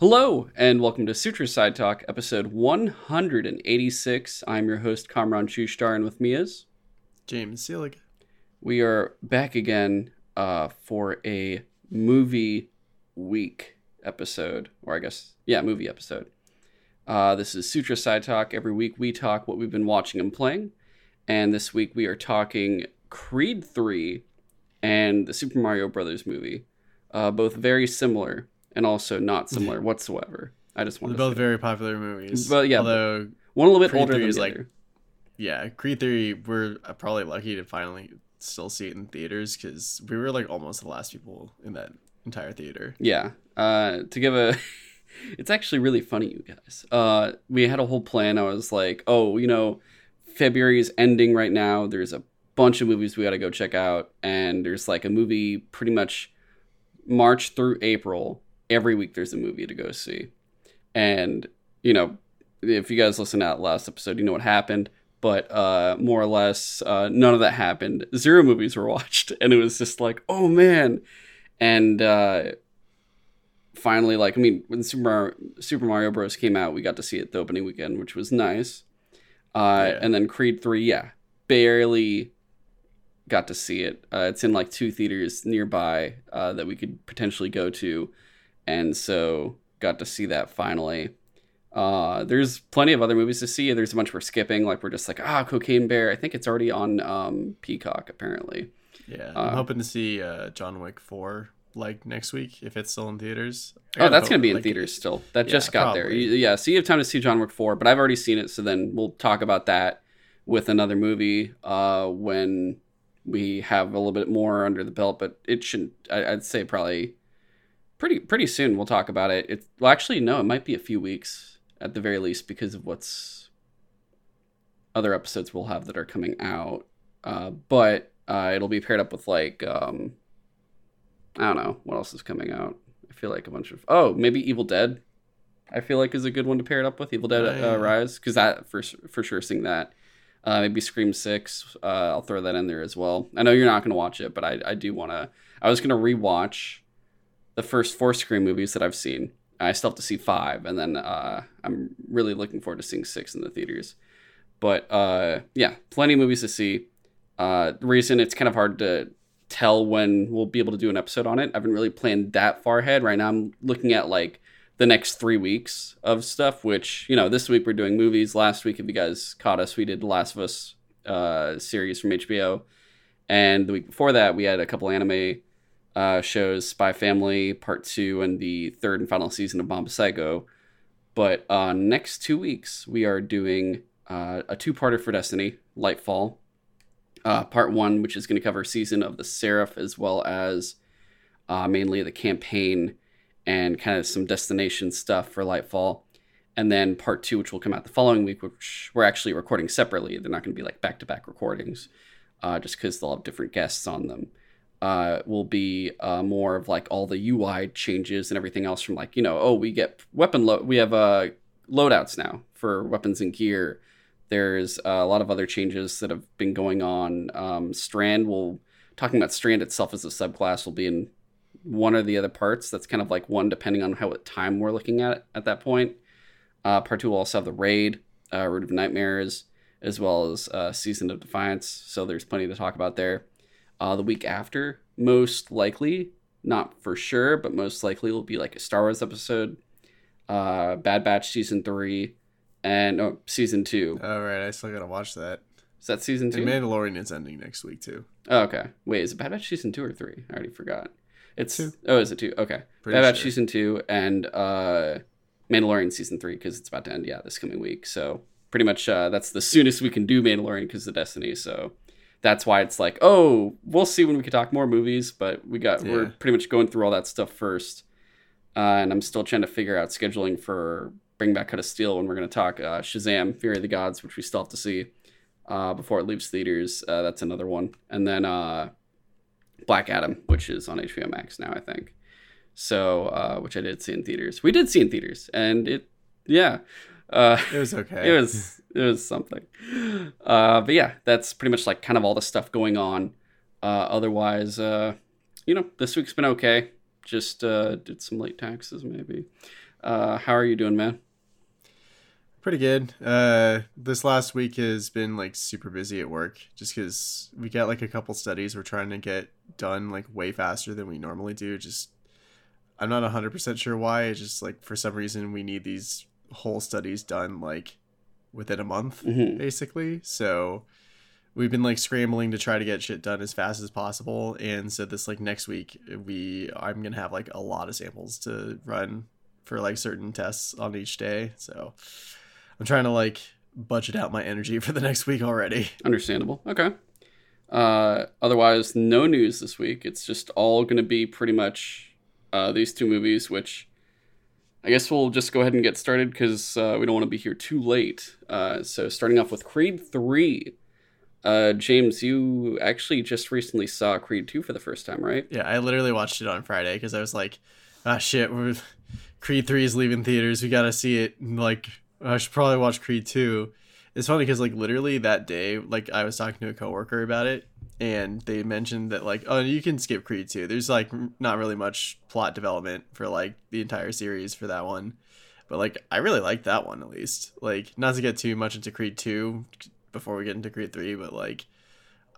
Hello, and welcome to Sutro Side Talk, episode 186. I'm your host, Kamran Chushtar, and with me is... James Selig. We are back again for a movie week episode, or I guess, yeah, movie episode. This is Sutro Side Talk. Every week we talk what we've been watching and playing, and this week we are talking Creed III and the Super Mario Brothers movie, both very similar. And also not similar whatsoever. I just want to both say. Very popular movies. Well, yeah. Although one a little bit Creed older than the like, other. Yeah, Creed 3, we're probably lucky to finally still see it in theaters because we were like almost the last people in that entire theater. Yeah. To give a... It's actually really funny, you guys. We had a whole plan. I was like, oh, you know, February is ending right now. There's a bunch of movies we got to go check out. And there's like a movie pretty much March through April. Every week there's a movie to go see. And, you know, if you guys listened to that last episode, you know what happened. But more or less, none of that happened. Zero movies were watched. And it was just like, oh, man. And finally, like, I mean, when Super Mario Bros. Came out, we got to see it the opening weekend, which was nice. Yeah. And then Creed 3, yeah, barely got to see it. It's in, like, 2 theaters nearby that we could potentially go to. And so got to see that finally. There's plenty of other movies to see. There's a bunch we're skipping. Like we're just like, Cocaine Bear. I think it's already on Peacock, apparently. Yeah, I'm hoping to see John Wick 4 like next week if it's still in theaters. Oh, that's going to be in theaters still. That just got there. Yeah, so you have time to see John Wick 4, but I've already seen it. So then we'll talk about that with another movie when we have a little bit more under the belt. But it shouldn't, I'd say probably... Pretty soon we'll talk about it. Well, actually, no, it might be a few weeks at the very least because of what's other episodes we'll have that are coming out. But it'll be paired up with like, I don't know, what else is coming out? I feel like a bunch of, maybe Evil Dead, I feel like is a good one to pair it up with. Evil Dead Rise, because that for sure seeing that. Maybe Scream 6, I'll throw that in there as well. I know you're not going to watch it, but I do want to, I was going to rewatch the first 4 Scream movies that I've seen. I still have to see 5, and then I'm really looking forward to seeing 6 in the theaters. But yeah, plenty of movies to see. The reason it's kind of hard to tell when we'll be able to do an episode on it, I haven't really planned that far ahead. Right now I'm looking at like the next 3 weeks of stuff, which, you know, this week we're doing movies. Last week, if you guys caught us, we did The Last of Us series from HBO. And the week before that, we had a couple anime shows, Spy Family Part 2 and the 3rd and final season of Mob Psycho. But next 2 weeks we are doing a 2-parter for Destiny Lightfall, Part 1, which is going to cover Season of the Seraph as well as mainly the campaign and kind of some destination stuff for Lightfall, and then Part 2, which will come out the following week, which we're actually recording separately. They're not going to be like back-to-back recordings just because they'll have different guests on them. Will be more of like all the UI changes and everything else from like, you know, we get we have loadouts now for weapons and gear. There's a lot of other changes that have been going on. Strand will, talking about Strand itself as a subclass, will be in one or the other parts. That's kind of like one depending on what time we're looking at it at that point. Part 2 will also have the Raid, Root of Nightmares, as well as Season of Defiance. So there's plenty to talk about there. The week after, most likely, not for sure, but most likely will be like a Star Wars episode, Bad Batch Season 3, and Season 2. Oh, right. I still got to watch that. Is that Season 2? And Mandalorian is ending next week, too. Oh, okay. Wait, is it Bad Batch Season 2 or 3? I already forgot. It's 2. Oh, is it 2? Okay. Bad Batch Season 2 and Mandalorian Season 3, because it's about to end, yeah, this coming week. So pretty much that's the soonest we can do Mandalorian because of Destiny, so... That's why it's like, we'll see when we can talk more movies, but we're pretty much going through all that stuff first. And I'm still trying to figure out scheduling for Bring Back Cut of Steel when we're going to talk Shazam, Fury of the Gods, which we still have to see before it leaves theaters. That's another one. And then Black Adam, which is on HBO Max now, I think. So, which I did see in theaters. We did see in theaters, and it was okay. It was something. But yeah, that's pretty much like kind of all the stuff going on. Otherwise, this week's been okay. Just did some late taxes maybe. How are you doing, man? Pretty good. This last week has been like super busy at work just because we got like a couple studies we're trying to get done like way faster than we normally do. Just I'm not 100% sure why. It's just like for some reason we need these whole studies done like within a month, basically. So we've been like scrambling to try to get shit done as fast as possible. And so this like next week I'm going to have like a lot of samples to run for like certain tests on each day. So I'm trying to like budget out my energy for the next week already. Understandable. Okay. Otherwise, no news this week. It's just all going to be pretty much these two movies, which I guess we'll just go ahead and get started because we don't want to be here too late. So starting off with Creed III. James, you actually just recently saw Creed II for the first time, right? Yeah, I literally watched it on Friday because I was like, ah, shit, Creed III is leaving theaters. We got to see it in, like... I should probably watch Creed II. It's funny because like literally that day, like I was talking to a coworker about it and they mentioned that like, oh, you can skip Creed II. There's like not really much plot development for like the entire series for that one. But like, I really liked that one at least. Like not to get too much into Creed II before we get into Creed III, but like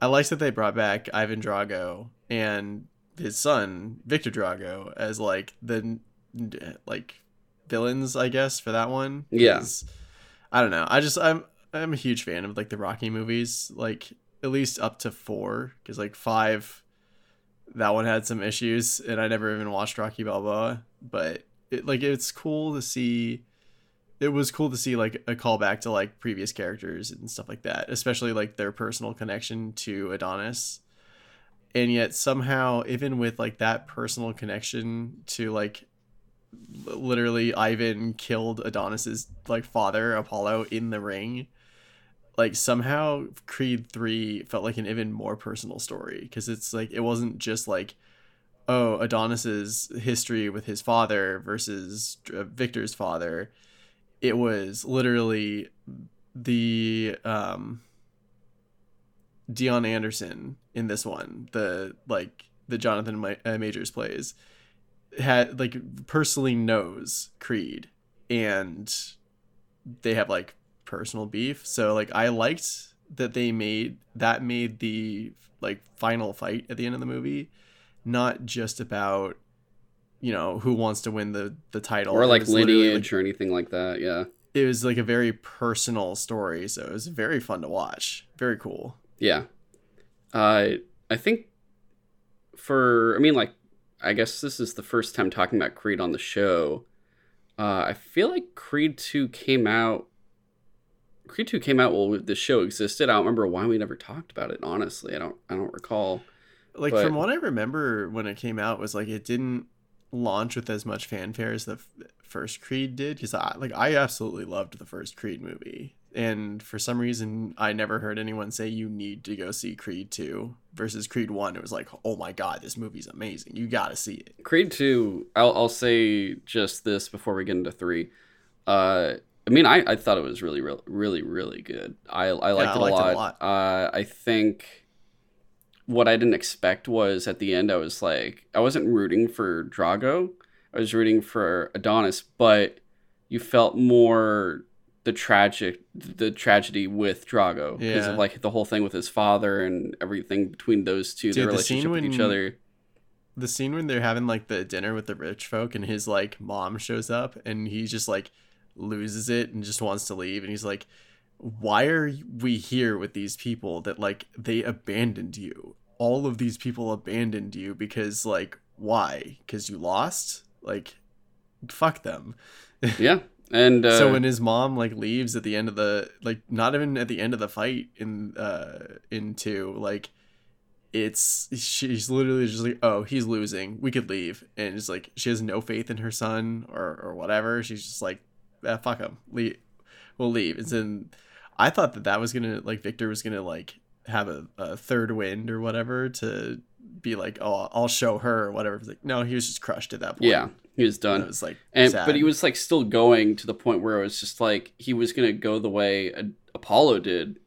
I liked that they brought back Ivan Drago and his son, Victor Drago, as like the like... villains, I guess, for that one. Yeah, I don't know. I'm a huge fan of like the Rocky movies, like at least up to 4, because like 5, that one had some issues, and I never even watched Rocky Balboa. But it like it's cool to see. It was cool to see like a callback to like previous characters and stuff like that, especially like their personal connection to Adonis. And yet somehow, even with like that personal connection to like. Literally Ivan killed Adonis's like father Apollo in the ring, like somehow Creed 3 felt like an even more personal story because it's like it wasn't just like, oh, Adonis's history with his father versus Victor's father. It was literally the Dion Anderson in this one, the Jonathan Majors plays, had like personally knows Creed and they have like personal beef. So like I liked that they made the like final fight at the end of the movie not just about, you know, who wants to win the title or like lineage like, or anything like that. Yeah, it was like a very personal story, so it was very fun to watch. Very cool. Yeah. I think for I guess this is the first time talking about Creed on the show. I feel like Creed 2 came out while the show existed. I don't remember why we never talked about it, honestly. I don't recall. Like but, from what I remember when it came out was like it didn't launch with as much fanfare as the first Creed did, cuz I absolutely loved the first Creed movie. And for some reason, I never heard anyone say you need to go see Creed 2 versus Creed 1. It was like, oh my God, this movie's amazing. You got to see it. Creed 2, I'll say just this before we get into 3. I thought it was really good. I liked it a lot. I think what I didn't expect was at the end, I was like, I wasn't rooting for Drago. I was rooting for Adonis, but you felt more... the tragedy with Drago because of like the whole thing with his father and everything between those two. Dude, the relationship with each other. The scene when they're having like the dinner with the rich folk and his like mom shows up and he just like loses it and just wants to leave. And he's like, why are we here with these people that like they abandoned you? All of these people abandoned you because like, why? Because you lost? Like, fuck them. Yeah. And so when his mom like leaves at the end of the like not even at the end of the fight in 2, like she's literally just like, oh, he's losing, we could leave. And it's like she has no faith in her son or whatever. She's just like, ah, fuck him, we'll leave. And then I thought that was gonna like Victor was gonna like have a third wind or whatever to be like, oh, I'll show her or whatever. It's like, no, he was just crushed at that point. Yeah, he was done. It was like, sad. But he was like still going to the point where it was just like he was gonna go the way Apollo did,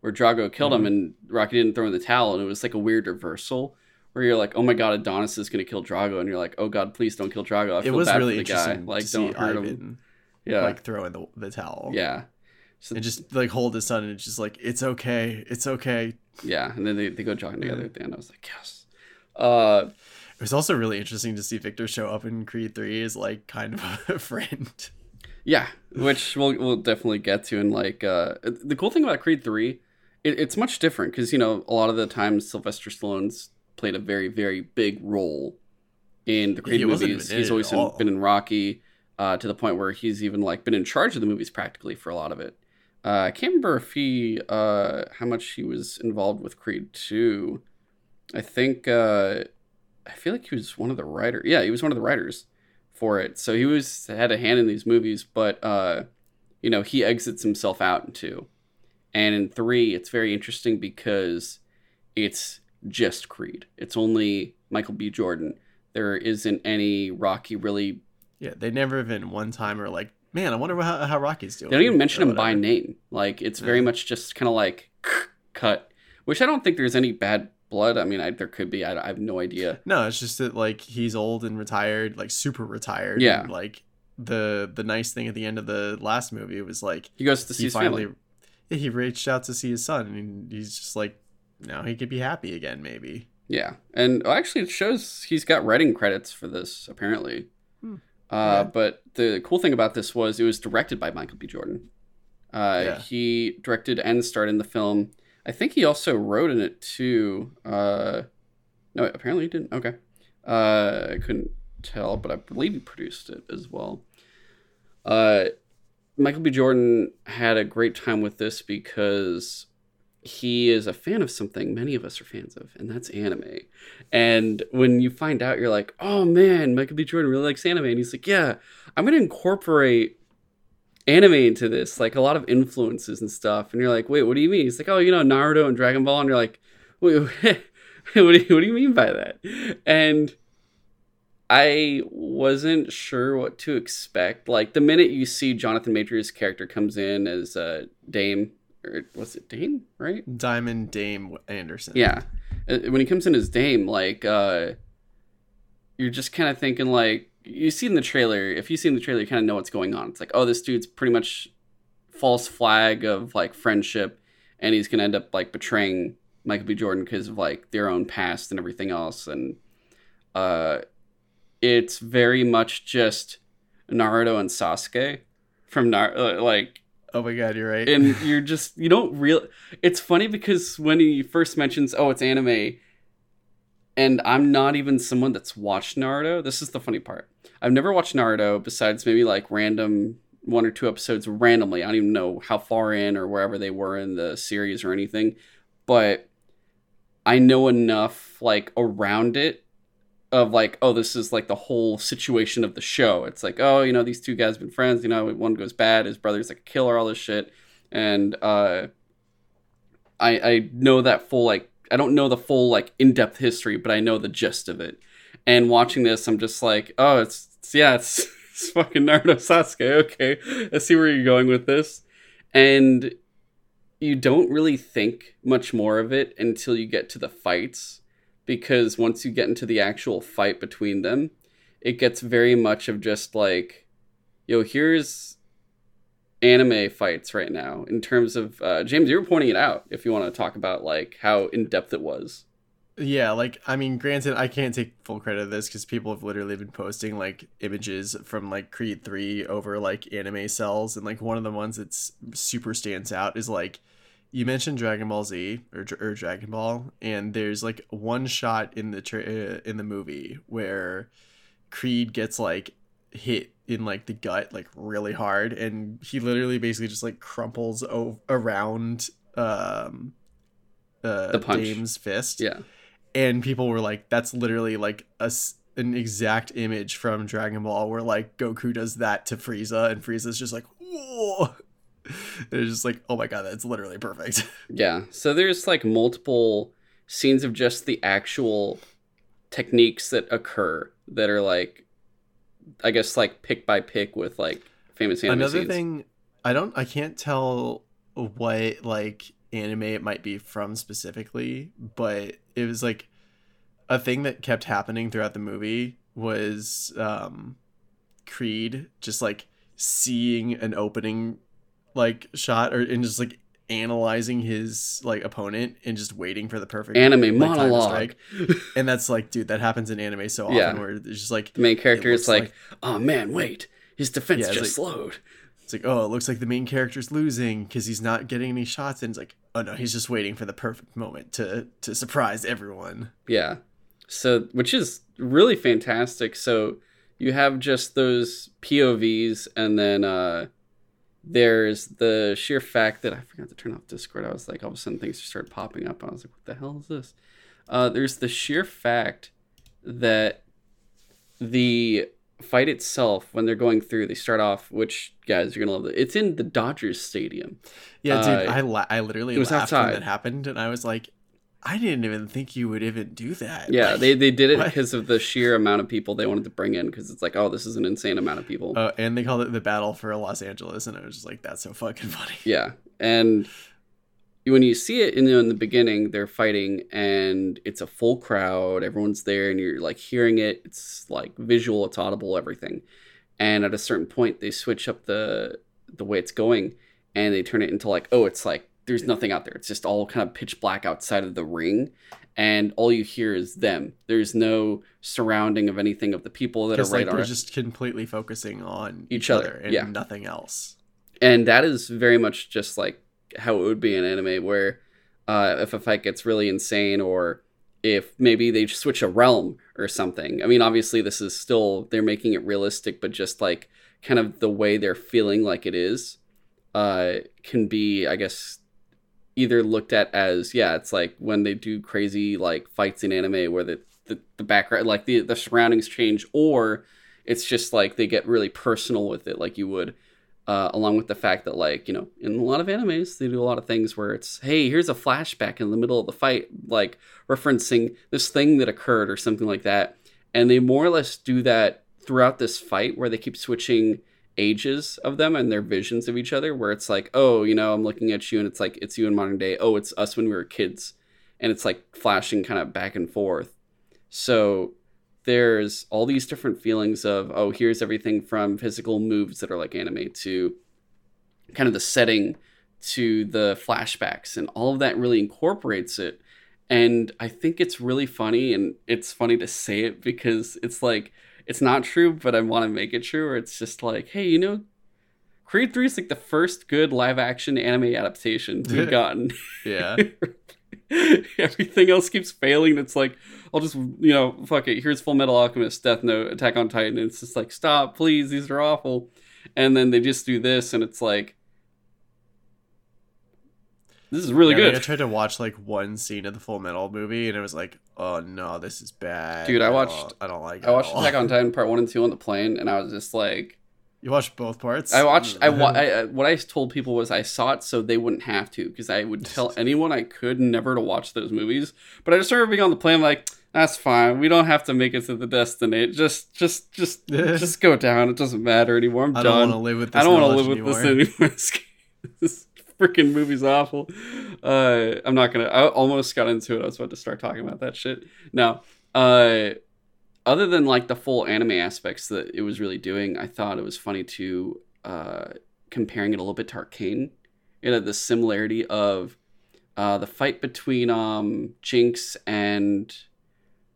where Drago killed him and Rocky didn't throw in the towel, and it was like a weird reversal where you're like, oh my god, Adonis is gonna kill Drago, and you're like, oh god, please don't kill Drago. I feel it was bad really for the interesting guy. Like, to don't see hurt Ivan, him. Yeah, like throw in the towel. Yeah, so, and just like hold his son, and it's just like it's okay, it's okay. Yeah, and then they go jogging together at the end. I was like, yes. It was also really interesting to see Victor show up in Creed 3 as like kind of a friend. Yeah, which we'll definitely get to. And like the cool thing about Creed 3, it's much different because, you know, a lot of the times Sylvester Stallone's played a very, very big role in the Creed movies. He's always been in Rocky to the point where he's even like been in charge of the movies practically for a lot of it. I can't remember if how much he was involved with Creed 2. I think I feel like he was one of the writers. Yeah, he was one of the writers for it. So he had a hand in these movies, but you know, he exits himself out in 2. And in 3, it's very interesting because it's just Creed. It's only Michael B. Jordan. There isn't any Rocky really. Yeah, they never even one time are like, man, I wonder how Rocky's doing. They don't even mention him by name. Like, it's very much just kind of like cut, which I don't think there's any bad blood. I mean, there could be. I have no idea. No, it's just that like he's old and retired, like super retired. Yeah. And, like the nice thing at the end of the last movie was like he goes to see his family. He reached out to see his son, and he's just like, no, he could be happy again, maybe. Yeah, and actually, it shows he's got writing credits for this apparently. Yeah. But the cool thing about this was it was directed by Michael B. Jordan. He directed and starred in the film. I think he also wrote in it too. No, apparently he didn't. Okay. I couldn't tell, but I believe he produced it as well. Michael B. Jordan had a great time with this because he is a fan of something many of us are fans of, and that's anime. And when you find out, you're like, oh man, Michael B. Jordan really likes anime. And he's like, yeah, I'm going to incorporate anime into this, like a lot of influences and stuff. And you're like, wait, what do you mean? He's like, oh, you know, Naruto and Dragon Ball. And you're like, wait, what do you mean by that? And I wasn't sure what to expect. Like, the minute you see Jonathan Majors' character comes in as Dame, or was it Dame, right? Diamond Dame Anderson. Yeah. When he comes in as Dame, like, you're just kind of thinking, like, you see in the trailer, if you've seen the trailer, you kind of know what's going on. It's like, oh, this dude's pretty much false flag of, like, friendship, and he's going to end up, like, betraying Michael B. Jordan because of, like, their own past and everything else. And, it's very much just Naruto and Sasuke from Naruto, like, oh my god, you're right. And you're just, you don't really, it's funny because when he first mentions, oh, it's anime, and I'm not even someone that's watched Naruto. This is the funny part. I've never watched Naruto besides maybe like random 1 or 2 episodes randomly. I don't even know how far in or wherever they were in the series or anything, but I know enough like around it of like, oh, this is like the whole situation of the show. It's like, oh, you know, these two guys have been friends, you know, one goes bad, his brother's like a killer, all this shit. And I know that full, like, I don't know the full like in-depth history, but I know the gist of it. And watching this, I'm just like, oh, it's fucking Naruto Sasuke. Okay, I see where you're going with this. And you don't really think much more of it until you get to the fights. Because once you get into the actual fight between them, it gets very much of just like, yo, here's anime fights right now. In terms of, James, you were pointing it out if you want to talk about like how in-depth it was. Yeah, like, I mean, granted, I can't take full credit of this because people have literally been posting like images from like Creed 3 over like anime cells. And like one of the ones that's super stands out is like, you mentioned Dragon Ball Z or Dragon Ball, and there's like one shot in the in the movie where Creed gets like hit in like the gut like really hard, and he literally basically just like crumples around the Dame's fist. Yeah, and people were like, "That's literally like an exact image from Dragon Ball where like Goku does that to Frieza, and Frieza's just like, whoa." They're just like, oh my god, that's literally perfect. Yeah, so there's like multiple scenes of just the actual techniques that occur that are like, I guess, like pick by pick with like famous anime another scenes. Thing I can't tell what like anime it might be from specifically, but it was like a thing that kept happening throughout the movie was Creed just like seeing an opening like shot or and just like analyzing his like opponent and just waiting for the perfect anime monologue. And that's like, dude, that happens in anime so often, where it's just like the main character is like, oh man, wait, his defense just like, slowed. It's like, oh, it looks like the main character's losing because he's not getting any shots. And it's like, oh no, he's just waiting for the perfect moment to surprise everyone. Yeah. So, which is really fantastic. So you have just those POVs, and then there's the sheer fact that I forgot to turn off Discord. I was like, all of a sudden things just started popping up. I was like, what the hell is this? There's the sheer fact that the fight itself, when they're going through, they start off, which guys are gonna love it's in the Dodgers stadium. Yeah, dude, I literally it was laughed outside when that happened, and I was like, I didn't even think you would even do that. Yeah, like, they did it because of the sheer amount of people they wanted to bring in, because it's like, oh, this is an insane amount of people. And they called it the Battle for Los Angeles, and I was just like, that's so fucking funny. Yeah, and when you see it in the beginning, they're fighting and it's a full crowd, everyone's there, and you're like hearing it, it's like visual, it's audible, everything. And at a certain point they switch up the way it's going, and they turn it into like, oh, it's like there's nothing out there, it's just all kind of pitch black outside of the ring, and all you hear is them. There's no surrounding of anything of the people that are right, like, they're just completely focusing on each other and nothing else. And that is very much just like how it would be in anime, where if a fight gets really insane, or if maybe they switch a realm or something. I mean, obviously this is still, they're making it realistic, but just like kind of the way they're feeling like it is can be, I guess, either looked at as, yeah, it's like when they do crazy like fights in anime where the background, like the surroundings change, or it's just like they get really personal with it, like you would. Along with the fact that, like, you know, in a lot of animes, they do a lot of things where it's, hey, here's a flashback in the middle of the fight, like referencing this thing that occurred or something like that. And they more or less do that throughout this fight, where they keep switching ages of them and their visions of each other, where it's like, oh, you know, I'm looking at you, and it's like, it's you in modern day. Oh, it's us when we were kids. And it's like flashing kind of back and forth. So there's all these different feelings of, oh, here's everything from physical moves that are like anime to kind of the setting to the flashbacks, and all of that really incorporates it. And I think it's really funny, and it's funny to say it because it's like, it's not true, but I want to make it true, or it's just like, hey, you know, Creed 3 is like the first good live action anime adaptation we've gotten. Yeah. Everything else keeps failing. It's like, I'll just, you know, fuck it, here's Full Metal Alchemist, Death Note, Attack on Titan, and it's just like, stop, please, these are awful. And then they just do this, and it's like, this is really good. I tried to watch like one scene of the Full Metal movie, and it was like, oh no, this is bad, dude. I watched Attack on Titan Part 1 and 2 on the plane, and I was just like, you watched both parts? I what I told people was I saw it so they wouldn't have to, because I would tell anyone I could never to watch those movies. But I just started being on the plane like, that's fine, we don't have to make it to the destination. Just just go down. It doesn't matter anymore. I'm done. I don't want to live with this anymore. This freaking movie's awful. I'm not gonna. I almost got into it. I was about to start talking about that shit. No. Other than like the full anime aspects that it was really doing, I thought it was funny to comparing it a little bit to Arcane. It had the similarity of the fight between Jinx and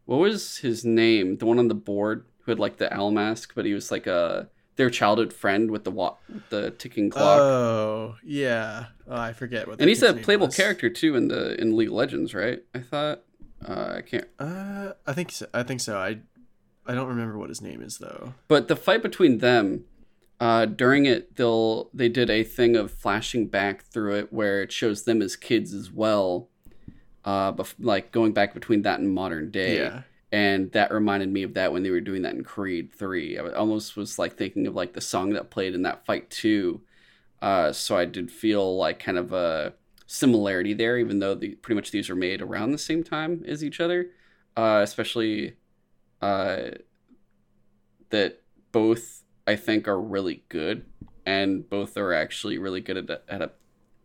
what was his name? The one on the board who had like the owl mask, but he was like their childhood friend with the ticking clock. Oh yeah, I forget what. And he's a playable character too in League of Legends, right? I thought I can't. I think so. I don't remember what his name is though. But the fight between them, during it, they did a thing of flashing back through it where it shows them as kids as well, but like going back between that and modern day. Yeah. And that reminded me of that when they were doing that in Creed III. I almost was like thinking of like the song that played in that fight too. So I did feel like kind of a similarity there, even though pretty much these are made around the same time as each other, especially. That both I think are really good, and both are actually really good at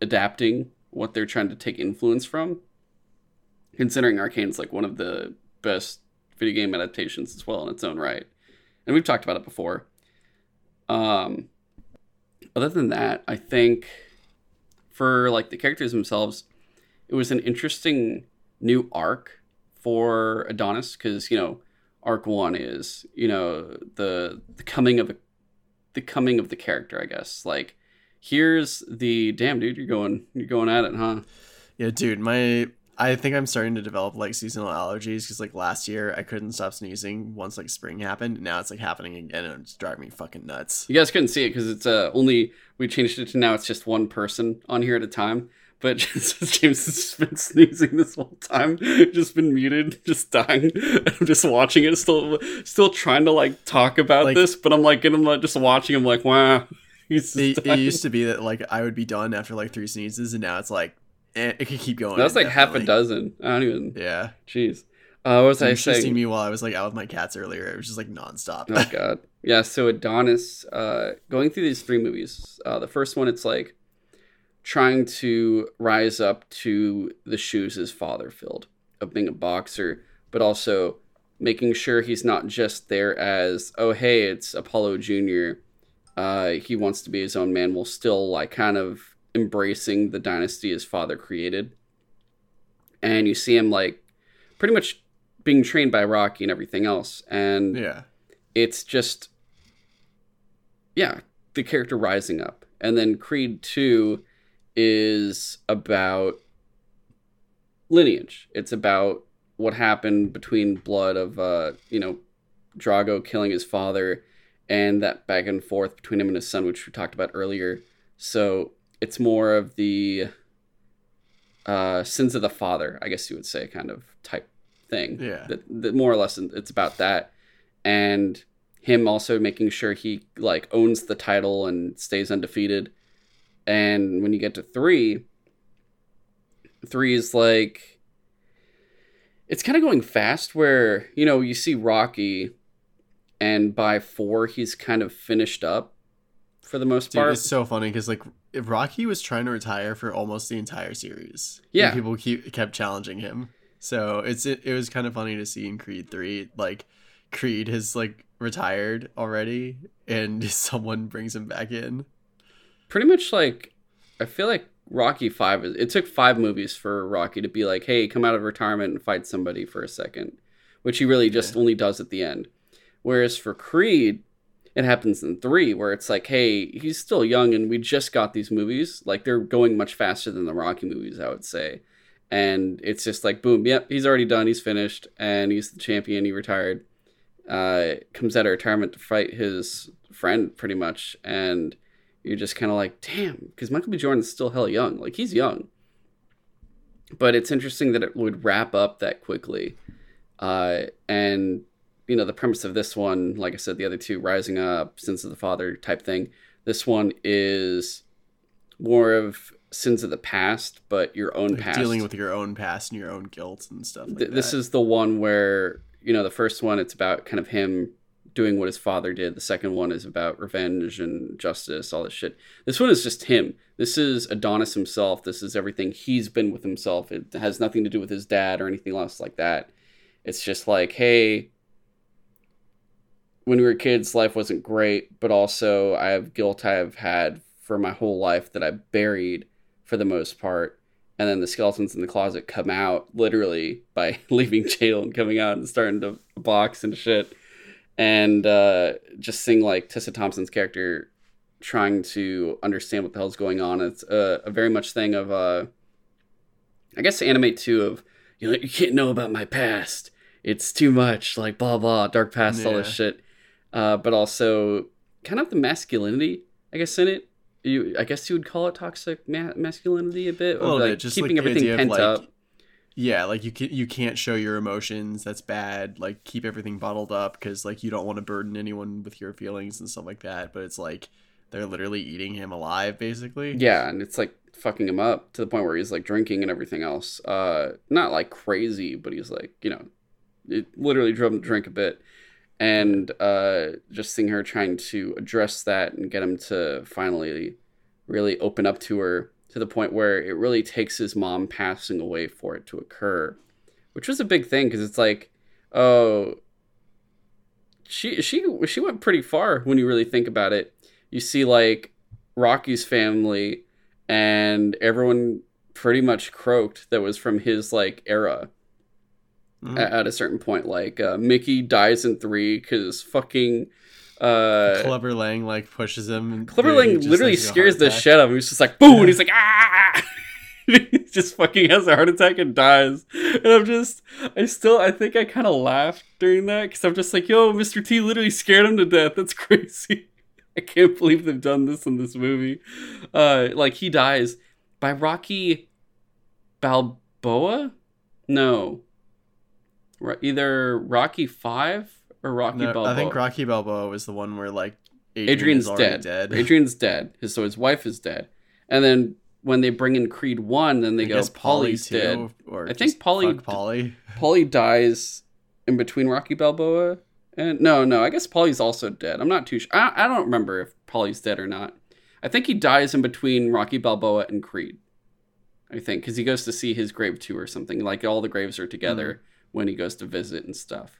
adapting what they're trying to take influence from. Considering Arcane's like one of the best video game adaptations as well in its own right. And we've talked about it before. Other than that, I think for like the characters themselves, it was an interesting new arc for Adonis because, you know, arc one is, you know, the coming of the character, I guess. Like, here's the damn dude, you're going at it, huh? Yeah, dude, I think I'm starting to develop like seasonal allergies because like last year I couldn't stop sneezing once like spring happened. Now it's like happening again and it's driving me fucking nuts. You guys couldn't see it because it's only we changed it to now it's just one person on here at a time. But James has been sneezing this whole time, just been muted, just dying. I'm just watching it, still trying to like talk about like, this. But I'm like, and I'm like, just watching him like, wow. It used to be that like I would be done after like 3 sneezes, and now it's like. It could keep going. That's like definitely. Half a dozen. I don't even. Yeah. Jeez. What was I saying? You seen me while I was like out with my cats earlier. It was just like nonstop. Oh god. Yeah. So Adonis, going through these 3 movies. The first one, it's like trying to rise up to the shoes his father filled of being a boxer, but also making sure he's not just there as oh hey it's Apollo Jr. He wants to be his own man. While still like kind of embracing the dynasty his father created. And you see him like pretty much being trained by Rocky and everything else. And yeah, it's just, yeah, the character rising up. And then Creed 2 is about lineage. It's about what happened between blood of, you know, Drago killing his father and that back and forth between him and his son, which we talked about earlier. So it's more of the sins of the father, I guess you would say, kind of type thing. Yeah. That more or less it's about that. And him also making sure he like owns the title and stays undefeated. And when you get to 3 is like, it's kind of going fast where, you know, you see Rocky and by 4, he's kind of finished up for the most part. It's so funny because like, if Rocky was trying to retire for almost the entire series. Yeah. And people kept challenging him. So it was kind of funny to see in Creed 3, like Creed has like retired already and someone brings him back in. Pretty much like, I feel like Rocky 5, it took 5 movies for Rocky to be like, hey, come out of retirement and fight somebody for a second, which he really just only does at the end. Whereas for Creed, it happens in 3 where it's like, hey, he's still young and we just got these movies. Like they're going much faster than the Rocky movies, I would say. And it's just like, boom, yep, he's already done. He's finished and he's the champion. He retired, comes out of retirement to fight his friend pretty much. And you're just kind of like, damn, because Michael B. Jordan's still hella young. Like he's young, but it's interesting that it would wrap up that quickly. And you know, the premise of this one, like I said, the other 2, rising up, sins of the father type thing. This one is more of sins of the past, but your own like past. Dealing with your own past and your own guilt and stuff like that. This is the one where, you know, the first one, it's about kind of him doing what his father did. The second one is about revenge and justice, all this shit. This one is just him. This is Adonis himself. This is everything he's been with himself. It has nothing to do with his dad or anything else like that. It's just like, hey, when we were kids, life wasn't great, but also I have guilt I've had for my whole life that I buried for the most part. And then the skeletons in the closet come out literally by leaving jail and coming out and starting to box and shit. And just seeing like Tessa Thompson's character trying to understand what the hell's going on. It's a very much thing of, I guess, anime too of, you know, you can't know about my past. It's too much, like blah, blah, dark past, all this shit. But also kind of the masculinity, I guess, in it. I guess you would call it toxic masculinity a bit. Or like just keeping like everything pent like, up. Yeah, like you can't show your emotions. That's bad. Like keep everything bottled up because like you don't want to burden anyone with your feelings and stuff like that. But it's like they're literally eating him alive, basically. Yeah, and it's like fucking him up to the point where he's like drinking and everything else. Not like crazy, but he's like, you know, it literally drove him to drink a bit. And just seeing her trying to address that and get him to finally really open up to her to the point where it really takes his mom passing away for it to occur, which was a big thing because it's like She went pretty far when you really think about it. You see, like, Rocky's family and everyone pretty much croaked that was from his, like, era. Mm-hmm. At a certain point, like, Mickey dies in 3 because fucking Clubber Lang, like, pushes him. Clubber Lang literally scares the shit out of him. He's just like, boom, and he's like, ah. He just fucking has a heart attack and dies. And I'm just, I think I kind of laughed during that because I'm just like, yo, Mr. T literally scared him to death. That's crazy. I can't believe they've done this in this movie. Like, he dies by Rocky Balboa? No. Either Rocky 5 or Rocky Balboa. I think Rocky Balboa was the one where, like, Adrian's dead. Adrian's dead. So his wife is dead. And then when they bring in Creed 1, then they go, Polly's dead. Or I think Polly dies in between Rocky Balboa. And no, I guess Polly's also dead. I'm not too sure. I don't remember if Polly's dead or not. I think he dies in between Rocky Balboa and Creed. I think, because he goes to see his grave too or something. Like, all the graves are together when he goes to visit and stuff.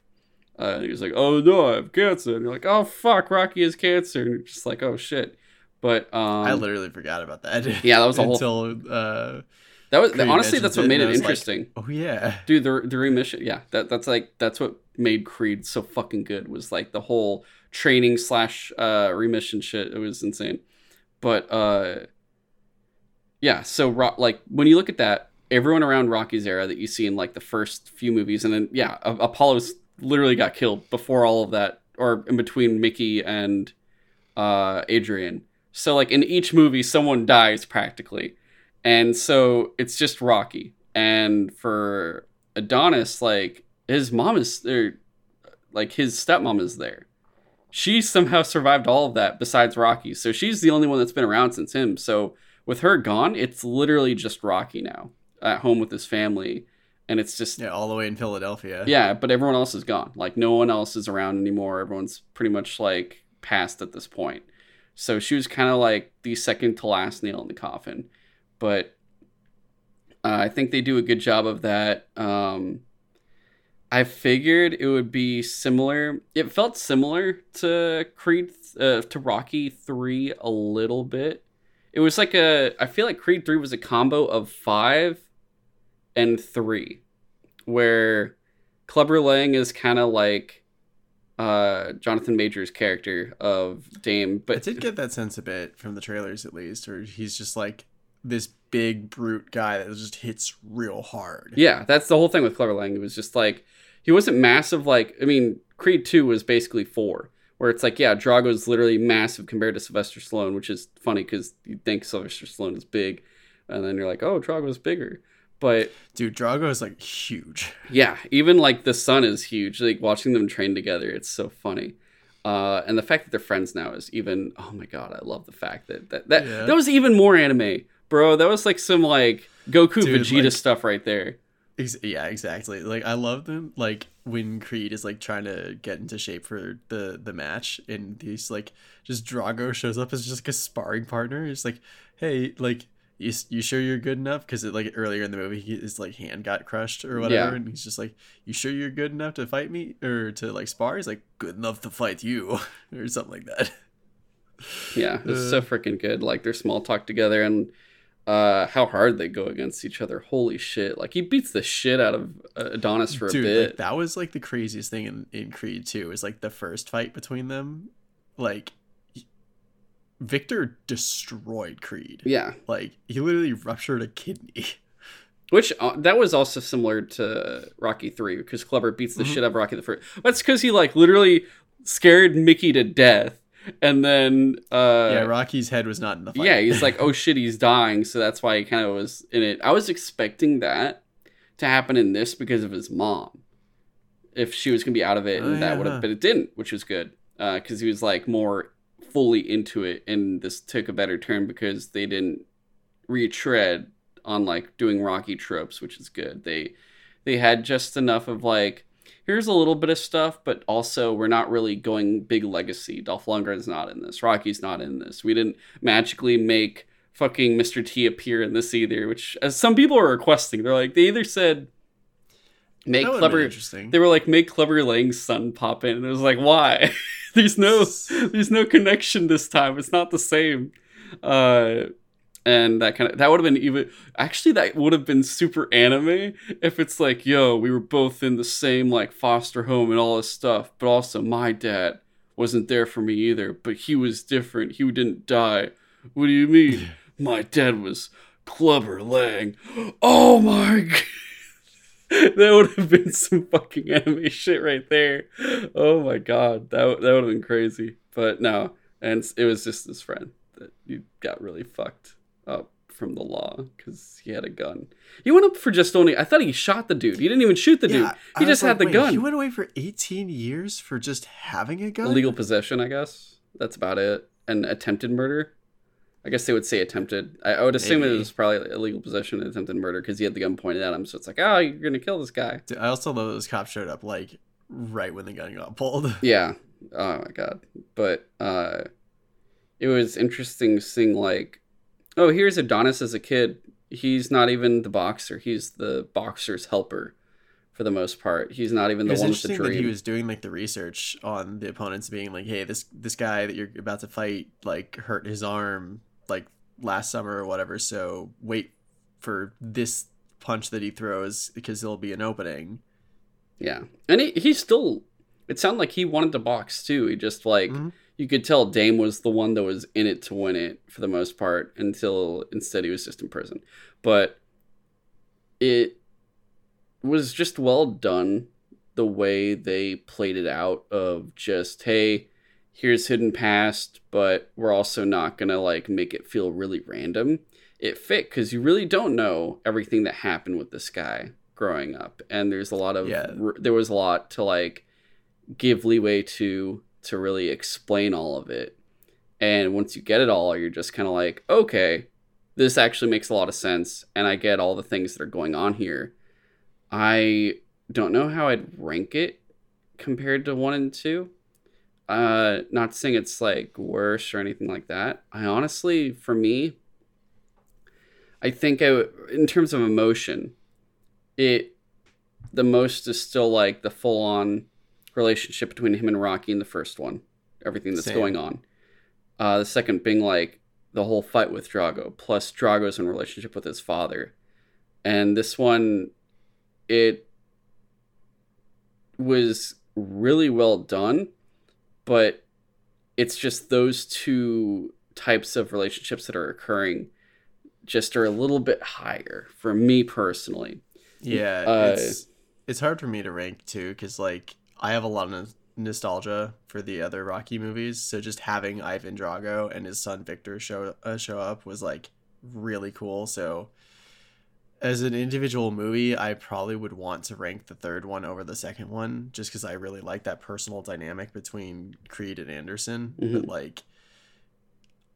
He was like, oh no, I have cancer. And you're like, oh fuck, Rocky has cancer. And you're just like, oh shit. But I literally forgot about that. Yeah, that was a whole until that was honestly that's what made it interesting. Like, oh yeah, dude, the remission. Yeah, that's what made Creed so fucking good was like the whole training / remission shit. It was insane. But yeah, so like when you look at that, everyone around Rocky's era that you see in like the first few movies, and then yeah, Apollo's literally got killed before all of that, or in between Mickey and Adrian. So like in each movie, someone dies practically. And so it's just Rocky. And for Adonis, like his mom is there, like his stepmom is there. She somehow survived all of that besides Rocky. So she's the only one that's been around since him. So with her gone, it's literally just Rocky now at home with his family. And it's just all the way in Philadelphia. Yeah, but everyone else is gone. Like no one else is around anymore. Everyone's pretty much like passed at this point. So she was kind of like the second to last nail in the coffin. But I think they do a good job of that. I figured it would be similar. It felt similar to Creed, to Rocky 3 a little bit. It was like I feel like Creed 3 was a combo of 5 and 3, where Clubber Lang is kind of like Jonathan Majors' character of Dame. But I did get that sense a bit from the trailers, at least, where he's just like this big brute guy that just hits real hard. Yeah, that's the whole thing with Clubber Lang. It was just like he wasn't massive. Like, I mean, Creed 2 was basically 4, where it's like, yeah, Drago's literally massive compared to Sylvester Stallone, which is funny because you think Sylvester Stallone is big, and then you're like, oh, Drago's bigger. But dude, Drago is like huge. Yeah, even like the son is huge. Like watching them train together, it's so funny. And the fact that they're friends now is even. Oh my god, I love the fact that was even more anime, bro. That was like some like Goku Vegeta stuff right there. Yeah, exactly. Like I love them. Like when Creed is like trying to get into shape for the match, and he's like, just Drago shows up as just like a sparring partner. He's like, hey, like. You sure you're good enough? Because like earlier in the movie, his like hand got crushed or whatever, and he's just like, "You sure you're good enough to fight me or to like spar?" He's like, "Good enough to fight you," or something like that. Yeah, it's so freaking good. Like their small talk together and how hard they go against each other. Holy shit! Like he beats the shit out of Adonis for a bit. Like, that was like the craziest thing in Creed 2 is like the first fight between them, like. Victor destroyed Creed. Yeah. Like, he literally ruptured a kidney. Which, that was also similar to Rocky 3, because Clubber beats the shit out of Rocky the First. That's because he, like, literally scared Mickey to death, and then... yeah, Rocky's head was not in the fight. Yeah, he's like, oh shit, he's dying, so that's why he kind of was in it. I was expecting that to happen in this because of his mom. If she was going to be out of it, and that would have... But it didn't, which was good, because he was, like, more... fully into it, and this took a better turn because they didn't retread on like doing Rocky tropes, which is good. They had just enough of like, here's a little bit of stuff, but also we're not really going big legacy. Dolph Lundgren's not in this. Rocky's not in this. We didn't magically make fucking Mr. T appear in this either, which as some people are requesting, they're like, they either said make Clubber. They were like, make Clubber Lang's son pop in. And it was like, why? there's no connection this time. It's not the same. And that would have been even, actually that would have been super anime if it's like, yo, we were both in the same like foster home and all this stuff, but also my dad wasn't there for me either, but he was different. He didn't die. What do you mean? My dad was Clubber Lang. Oh my God. That would have been some fucking anime shit right there. Oh my God. That would have been crazy, but no. And it was just this friend that you got really fucked up from the law because he had a gun. He went up for just only, I thought he shot the dude. He didn't even shoot the dude. He just had the gun. He went away for 18 years for just having a gun? Illegal possession, I guess. That's about it. And attempted murder. I guess they would say attempted. I would assume it was probably illegal possession and attempted murder because he had the gun pointed at him. So it's like, oh, you're going to kill this guy. Dude, I also love that those cops showed up like right when the gun got pulled. Yeah. Oh my God. But it was interesting seeing like, oh, here's Adonis as a kid. He's not even the boxer. He's the boxer's helper for the most part. He's not even the one with the dream. It was interesting that he was doing like the research on the opponents being like, hey, this guy that you're about to fight like hurt his arm like last summer or whatever. So wait for this punch that he throws because there'll be an opening. Yeah. And he still, it sounded like he wanted to box too. He just like, mm-hmm. You could tell Dame was the one that was in it to win it for the most part until instead he was just in prison. But it was just well done the way they played it out of just, hey, here's hidden past, but we're also not going to like make it feel really random. It fit because you really don't know everything that happened with this guy growing up. And there's a lot of, there was a lot to like give leeway to really explain all of it. And once you get it all, you're just kind of like, okay, this actually makes a lot of sense. And I get all the things that are going on here. I don't know how I'd rank it compared to 1 and 2. Not saying it's like worse or anything like that. I honestly, for me, I think in terms of emotion, the most is still like the full on relationship between him and Rocky in the first one, everything that's going on. The second being like the whole fight with Drago, plus Drago's in relationship with his father. And this one, it was really well done, but it's just those two types of relationships that are occurring just are a little bit higher for me personally. Yeah, it's hard for me to rank too, because like I have a lot of nostalgia for the other Rocky movies, so just having Ivan Drago and his son Victor show up was like really cool. So as an individual movie, I probably would want to rank the third one over the second one, just because I really like that personal dynamic between Creed and Anderson. Mm-hmm. But like,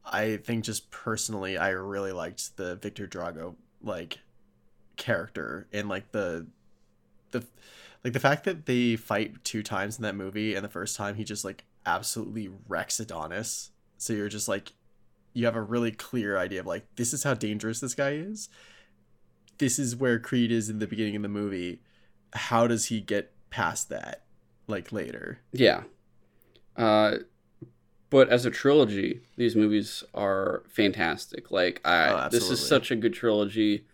I think just personally, I really liked the Victor Drago like character, and like the fact that they fight 2 times in that movie, and the first time he just like absolutely wrecks Adonis. So you're just like, you have a really clear idea of like, this is how dangerous this guy is. This is where Creed is in the beginning of the movie. How does he get past that like later? Yeah. But as a trilogy, these movies are fantastic. Like this is such a good trilogy.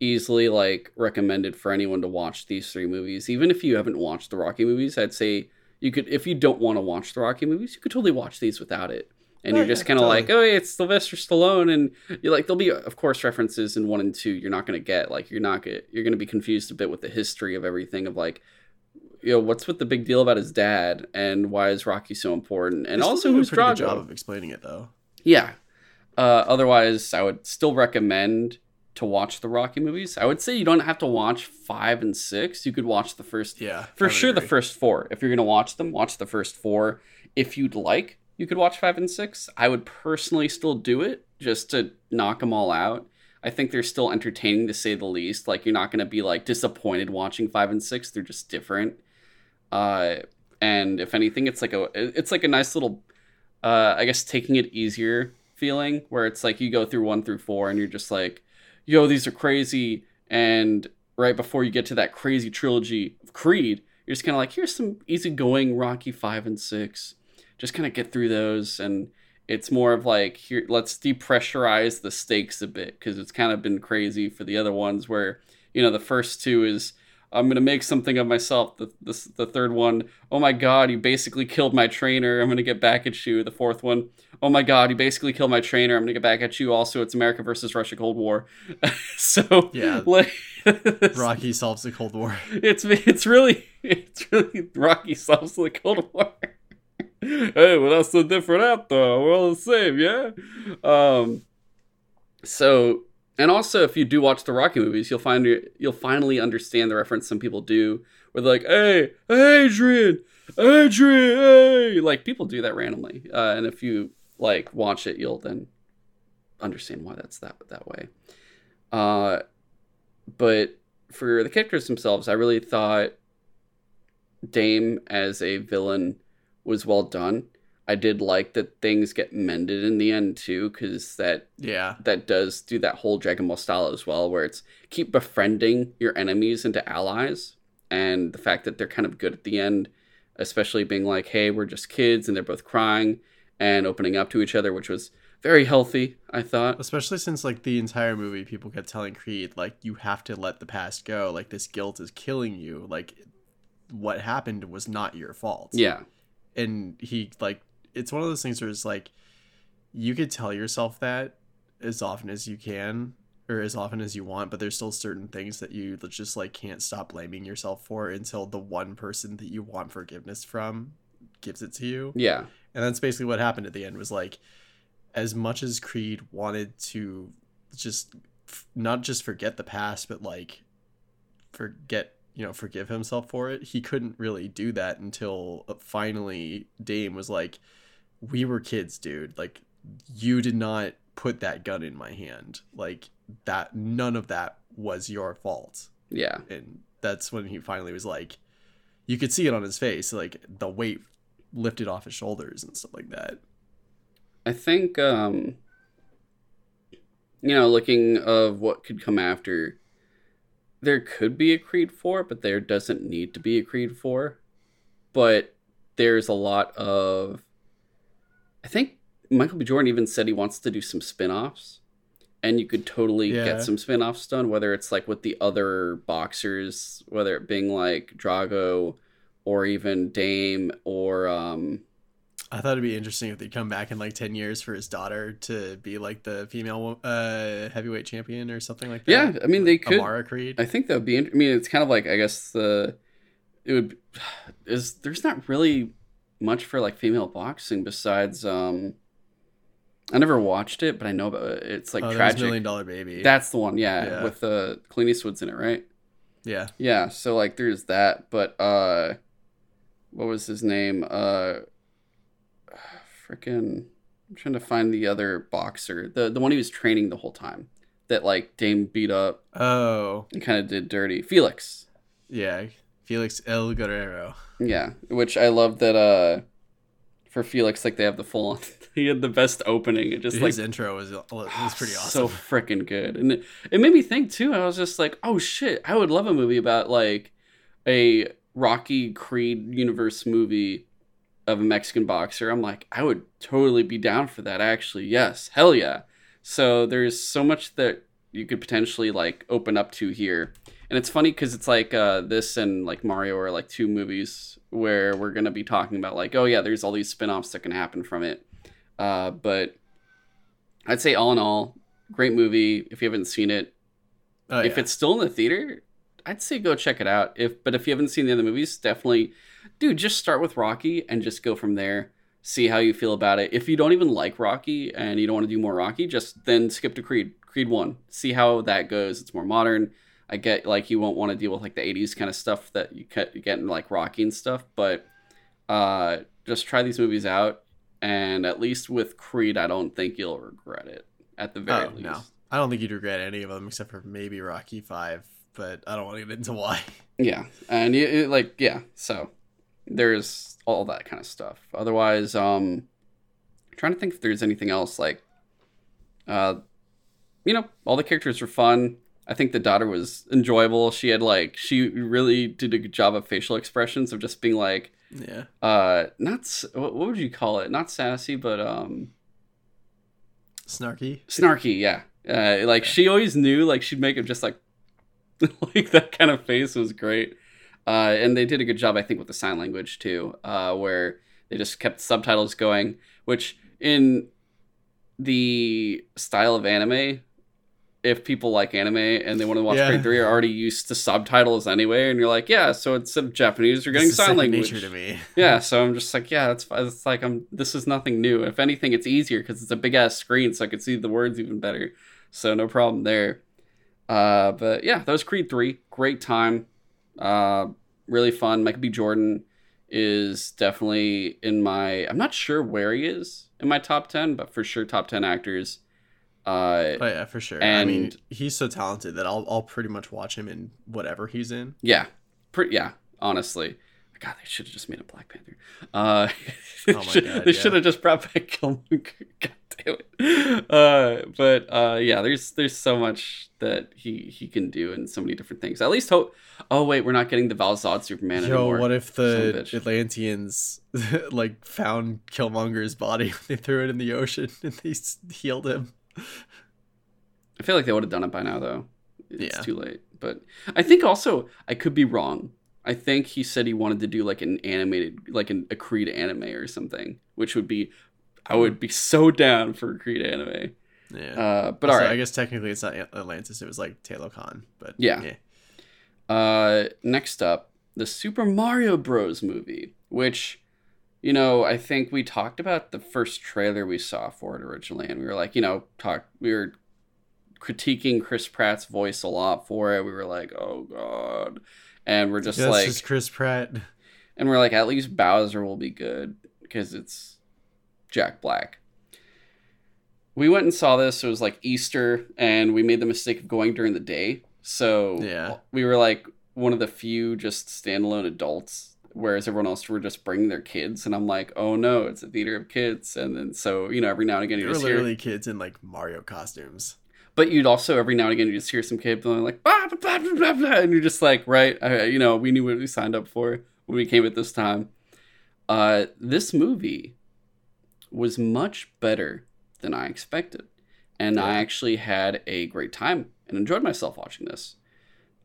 Easily like recommended for anyone to watch these 3 movies. Even if you haven't watched the Rocky movies, I'd say you could, if you don't want to watch the Rocky movies, you could totally watch these without it. And you're just kind of like, oh, yeah, it's Sylvester Stallone. And you're like, there'll be, of course, references in 1 and 2. You're not going to get like, you're going to be confused a bit with the history of everything of like, you know, what's with the big deal about his dad and why is Rocky so important? And also who's Drago. Good job of explaining it though. Yeah. Otherwise I would still recommend to watch the Rocky movies. I would say you don't have to watch 5 and 6. You could watch the first, for sure. The first 4, if you're going to watch them, watch the first 4. If you'd like, you could watch 5 and 6. I would personally still do it just to knock them all out. I think they're still entertaining to say the least. Like you're not going to be like disappointed watching 5 and 6. They're just different. And if anything, it's like a nice little, I guess taking it easier feeling where it's like you go through 1 through 4 and you're just like, yo, these are crazy, and right before you get to that crazy trilogy of Creed, you're just kind of like, here's some easygoing Rocky 5 and 6. Just kind of get through those, and it's more of like, here, let's depressurize the stakes a bit, because it's kind of been crazy for the other ones where, you know, the first two is, I'm going to make something of myself. The third one, oh my God, you basically killed my trainer. I'm going to get back at you. The fourth one, oh my God, you basically killed my trainer. I'm going to get back at you. Also, it's America versus Russia Cold War. So yeah, like, Rocky solves the Cold War. It's really Rocky solves the Cold War. Hey, well, that's so different out though. We're all the same, yeah? So, and also if you do watch the Rocky movies, you'll finally understand the reference some people do, where they're like, hey, Adrian, hey! Like, people do that randomly. And if you, like, watch it, you'll then understand why that's that way. But for the characters themselves, I really thought Dame as a villain was well done. I did like that things get mended in the end too, because that does do that whole Dragon Ball style as well, where it's keep befriending your enemies into allies, and the fact that they're kind of good at the end, especially being like, hey, we're just kids, and they're both crying and opening up to each other, which was very healthy, I thought. Especially since, like, the entire movie, people kept telling Creed, like, you have to let the past go. Like, this guilt is killing you. Like, what happened was not your fault. Yeah. And he, like, it's one of those things where it's, like, you could tell yourself that as often as you can or as often as you want, but there's still certain things that you just, like, can't stop blaming yourself for until the one person that you want forgiveness from gives it to you. Yeah. And that's basically what happened at the end, was, like, as much as Creed wanted to just not just forget the past, but like forget, you know, forgive himself for it, he couldn't really do that until finally Dame was like, we were kids, dude. Like, you did not put that gun in my hand. Like, that, none of that was your fault. Yeah. And that's when he finally was like, you could see it on his face, like the weight lifted off his shoulders and stuff like that. I think, you know, looking of what could come after, there could be a Creed 4, but there doesn't need to be a Creed 4. But there's a lot of... I think Michael B. Jordan even said he wants to do some spin-offs. And you could totally get some spin-offs done, whether it's like with the other boxers, whether it being like Drago or even Dame or... I thought it'd be interesting if they'd come back in like 10 years for his daughter to be like the female heavyweight champion or something like that. Yeah, I mean, they could. Amara Creed. I think that would be, I mean, it's kind of like, I guess there's not really much for like female boxing besides, I never watched it, but I know about it. It's like Tragic. $1 Million Baby. That's the one. Yeah. With Clint Eastwood's in it, right? Yeah. Yeah. So like there's that, but what was his name? Freaking, I'm trying to find the other boxer, the one he was training the whole time that like Dame beat up. Oh, and kind of did dirty. Felix. Yeah, Felix El Guerrero. Yeah, which I love that. For Felix, like they have the full on, he had the best opening. It just his like his intro was pretty awesome. So freaking good, and it made me think too. I was just like, oh shit, I would love a movie about like a Rocky Creed universe movie of a Mexican boxer. I'm like, I would totally be down for that, actually. Yes, hell yeah. So there's so much that you could potentially like open up to here. And it's funny because it's like this and like Mario are like two movies where we're going to be talking about like, oh yeah, there's all these spin-offs that can happen from it. But I'd say all in all, great movie. If you haven't seen it, if it's still in the theater, I'd say go check it out. But if you haven't seen the other movies, definitely, dude, just start with Rocky and just go from there. See how you feel about it. If you don't even like Rocky and you don't want to do more Rocky, just then skip to Creed 1. See how that goes. It's more modern. I get like you won't want to deal with like the 80s kind of stuff that you get in like Rocky and stuff, but just try these movies out. And at least with Creed, I don't think you'll regret it at the very least. No, I don't think you'd regret any of them except for maybe Rocky 5. But I don't want to get into why. Yeah. And so there's all that kind of stuff. Otherwise, I'm trying to think if there's anything else, like, all the characters were fun. I think the daughter was enjoyable. She had she really did a good job of facial expressions of just being what would you call it? Not sassy, but snarky. Snarky, yeah. She always knew she'd make him just like that kind of face was great. And they did a good job, I think, with the sign language too, where they just kept subtitles going, which in the style of anime, if people like anime and they want to watch Creed 3, are already used to subtitles anyway, and you're like, yeah, so instead of Japanese, you're getting sign language. Nature to me. Yeah, so I'm just like, yeah, it's like this is nothing new. If anything, it's easier because it's a big ass screen, so I could see the words even better. So no problem there. But yeah, that was Creed 3. Great time. Really fun. Michael B. Jordan is definitely in my... I'm not sure where he is in my top 10, but for sure top 10 actors. For sure. And I mean, he's so talented that I'll pretty much watch him in whatever he's in. Yeah. Honestly. God, they should have just made a Black Panther. They should have just brought back Killmonger. God damn it. There's so much that he can do in so many different things. At least hope. Oh wait, we're not getting the Val Zod Superman anymore. Yo, what if the Atlanteans found Killmonger's body when they threw it in the ocean and they healed him? I feel like they would have done it by now, though. It's too late. But I think also I could be wrong. I think he said he wanted to do an animated, a Creed anime or something, which would be, I would be so down for a Creed anime. Yeah. But all right. I guess technically it's not Atlantis. It was Talokan. But yeah. Next up, the Super Mario Bros. Movie, which, I think we talked about the first trailer we saw for it originally, and we were we were critiquing Chris Pratt's voice a lot for it. We were like, oh God. And we're just that's just Chris Pratt. And we're at least Bowser will be good because it's Jack Black. We went and saw this. It was Easter, and we made the mistake of going during the day. So we were one of the few just standalone adults, whereas everyone else were just bringing their kids. And I'm like, oh no, it's a theater of kids. And then so every now and again you just hear literally kids in Mario costumes. But you'd also every now and again you just hear some kid going bah, bah, bah, bah, bah, and you're just right, we knew what we signed up for when we came at this time. This movie was much better than I expected, and I actually had a great time and enjoyed myself watching this.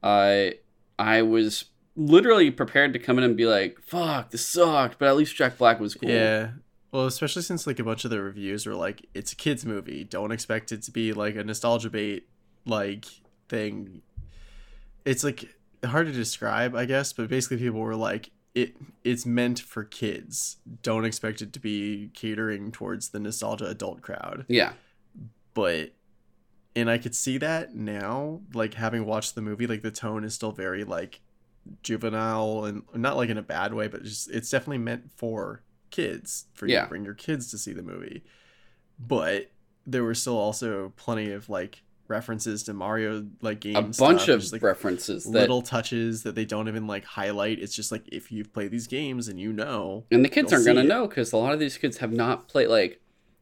I was literally prepared to come in and be like, "Fuck, this sucked," but at least Jack Black was cool. Yeah. Well, especially since a bunch of the reviews were it's a kids movie. Don't expect it to be a nostalgia bait thing. It's hard to describe, I guess, but basically people were it's meant for kids. Don't expect it to be catering towards the nostalgia adult crowd. Yeah. But and I could see that now, having watched the movie, the tone is still very juvenile and not in a bad way, but just it's definitely meant for kids for you to bring your kids to see the movie, but there were still also plenty of references to Mario games, a bunch of references, little touches that they don't even highlight. It's just if you've played these games and and the kids aren't gonna know because a lot of these kids have not played.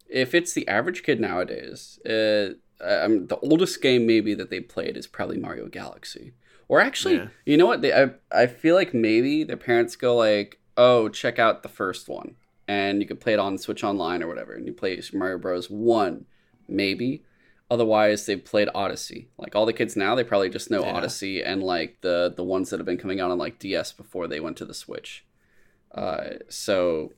If it's the average kid nowadays, the oldest game maybe that they played is probably Mario Galaxy, or actually you know what, I feel maybe their parents go oh, check out the first one. And you could play it on Switch Online or whatever. And you play Mario Bros. 1, maybe. Otherwise, they've played Odyssey. All the kids now, they probably just know Odyssey and, the ones that have been coming out on, DS before they went to the Switch. So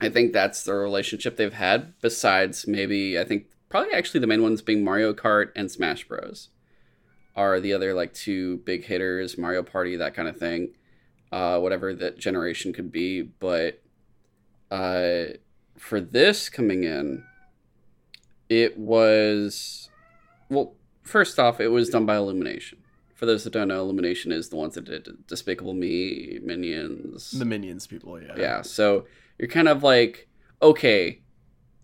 I think that's the relationship they've had. Besides, maybe, I think, probably actually the main ones being Mario Kart and Smash Bros. Are the other, two big hitters, Mario Party, that kind of thing. Whatever that generation could be, but for this coming in, it was, well, first off, it was done by Illumination. For those that don't know, Illumination is the ones that did Despicable Me, Minions. The Minions people, yeah. Yeah, so you're kind of okay,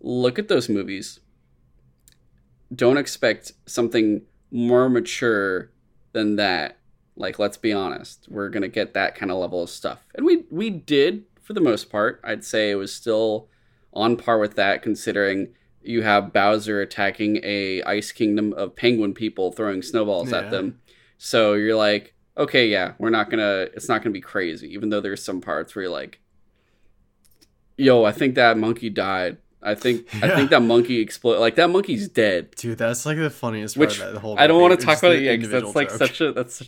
look at those movies. Don't expect something more mature than that. Let's be honest, we're going to get that kind of level of stuff. And we did, for the most part. I'd say it was still on par with that, considering you have Bowser attacking a ice kingdom of penguin people throwing snowballs at them. So you're like, okay, yeah, we're not going to, it's not going to be crazy, even though there's some parts where you're like, yo, I think that monkey died. I think that monkey exploded. Like, that monkey's dead. Dude, that's like the funniest part of that whole movie. I don't want to talk about it yet, because that's like such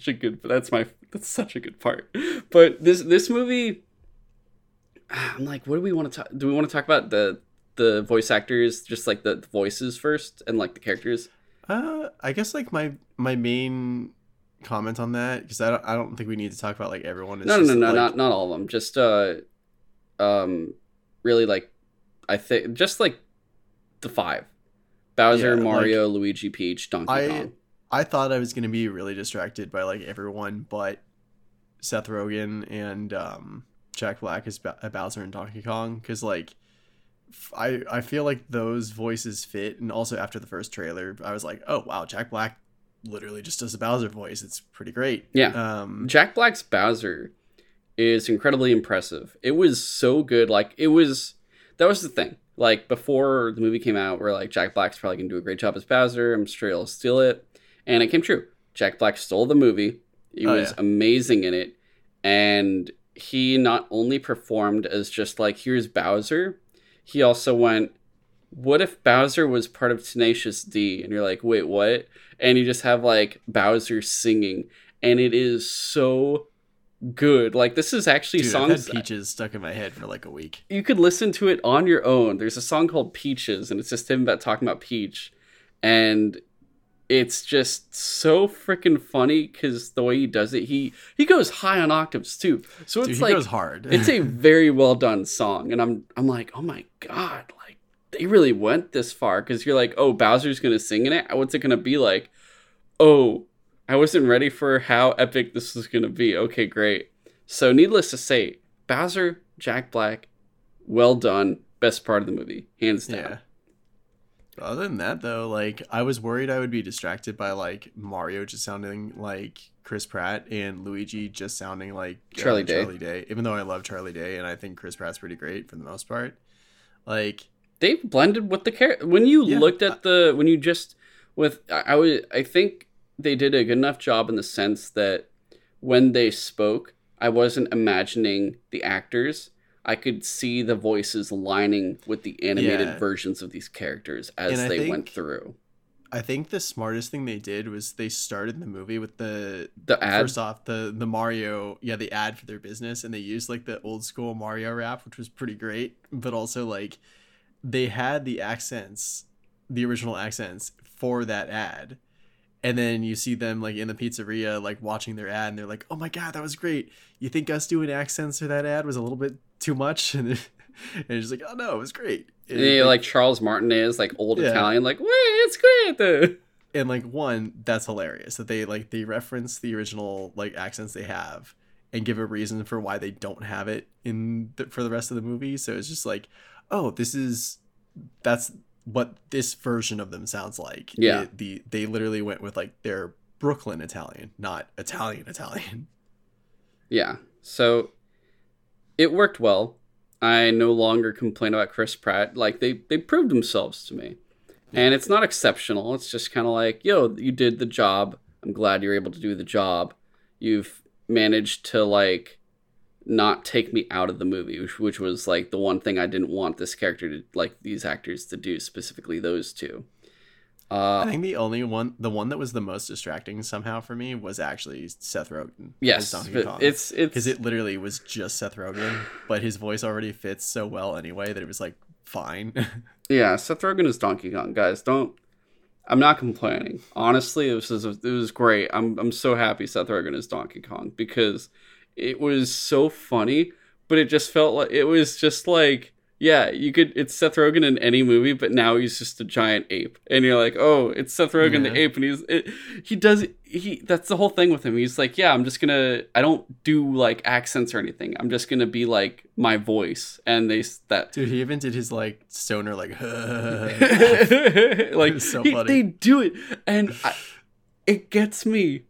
a good part. But this movie, I'm like, what do we want to talk? Do we want to talk about the voice actors, just like the voices first, and like the characters? I guess like my main comment on that, because I don't think we need to talk about like everyone. It's not all of them. Just really like, I think just like the five: Bowser, Mario, like, Luigi, Peach, Donkey Kong. I thought I was gonna be really distracted by like everyone, but Seth Rogen and Jack Black is Bowser and Donkey Kong, because like I feel like those voices fit. And also after the first trailer, I was like, oh wow, Jack Black literally just does a Bowser voice. It's pretty great. Yeah. Jack Black's Bowser is incredibly impressive. It was so good. Like, it was, that was the thing. Like, before the movie came out, we're like, Jack Black's probably gonna do a great job as Bowser. I'm sure he'll steal it. And it came true. Jack Black stole the movie. He was amazing in it. And he not only performed as just like, here's Bowser, he also went, what if Bowser was part of Tenacious D? And you're like, wait, what? And you just have like Bowser singing, and it is so good. Like, this is actually songs. I've had Peaches stuck in my head for like a week. You could listen to it on your own. There's a song called Peaches, and it's just him talking about Peach, and it's just so freaking funny because the way he does it, he goes high on octaves too. So it's like, he goes hard. It's a very well done song, and I'm like, oh my god, like they really went this far, because you're like, oh, Bowser's gonna sing in it. What's it gonna be like? Oh, I wasn't ready for how epic this was gonna be. Okay, great. So needless to say, Bowser, Jack Black, well done. Best part of the movie, hands down. Yeah. Other than that, though, like, I was worried I would be distracted by like Mario just sounding like Chris Pratt and Luigi just sounding like Charlie Day. Even though I love Charlie Day and I think Chris Pratt's pretty great for the most part, like they've blended with the character. When you looked at the I think they did a good enough job in the sense that when they spoke, I wasn't imagining the actors. I could see the voices aligning with the animated versions of these characters as they went through. I think the smartest thing they did was they started the movie with the ad. First off, the Mario, the ad for their business, and they used like the old school Mario rap, which was pretty great. But also like they had the accents, the original accents for that ad. And then you see them like in the pizzeria, like watching their ad, and they're like, oh my god, that was great. You think us doing accents for that ad was a little bit too much? And it's like, oh no, it was great. And yeah, like Charles Martinez, like old Italian, like, wait, it's great though. And like that's hilarious that they reference the original like accents they have and give a reason for why they don't have it for the rest of the movie. So it's just like, oh, that's what this version of them sounds like. Yeah. They literally went with like their Brooklyn Italian, not Italian. Yeah. So it worked well. I no longer complain about Chris Pratt. Like they proved themselves to me. And it's not exceptional. It's just kind of like, yo, you did the job. I'm glad you're able to do the job. You've managed to like not take me out of the movie, which was like the one thing I didn't want this character to, like these actors to do, specifically those two. I think the one that was the most distracting somehow for me was actually Seth Rogen. Yes, it's because it literally was just Seth Rogen, but his voice already fits so well anyway that it was like fine. Yeah, Seth Rogen is Donkey Kong, guys. I'm not complaining. Honestly, it was great. I'm so happy Seth Rogen is Donkey Kong because it was so funny, but it just felt like it was just like. Yeah, it's Seth Rogen in any movie, but now he's just a giant ape. And you're like, oh, it's Seth Rogen the ape. And that's the whole thing with him. He's like, yeah, I don't do like accents or anything. I'm just going to be like my voice. And dude, he even did his like stoner, like, like so funny. They do it. And it gets me.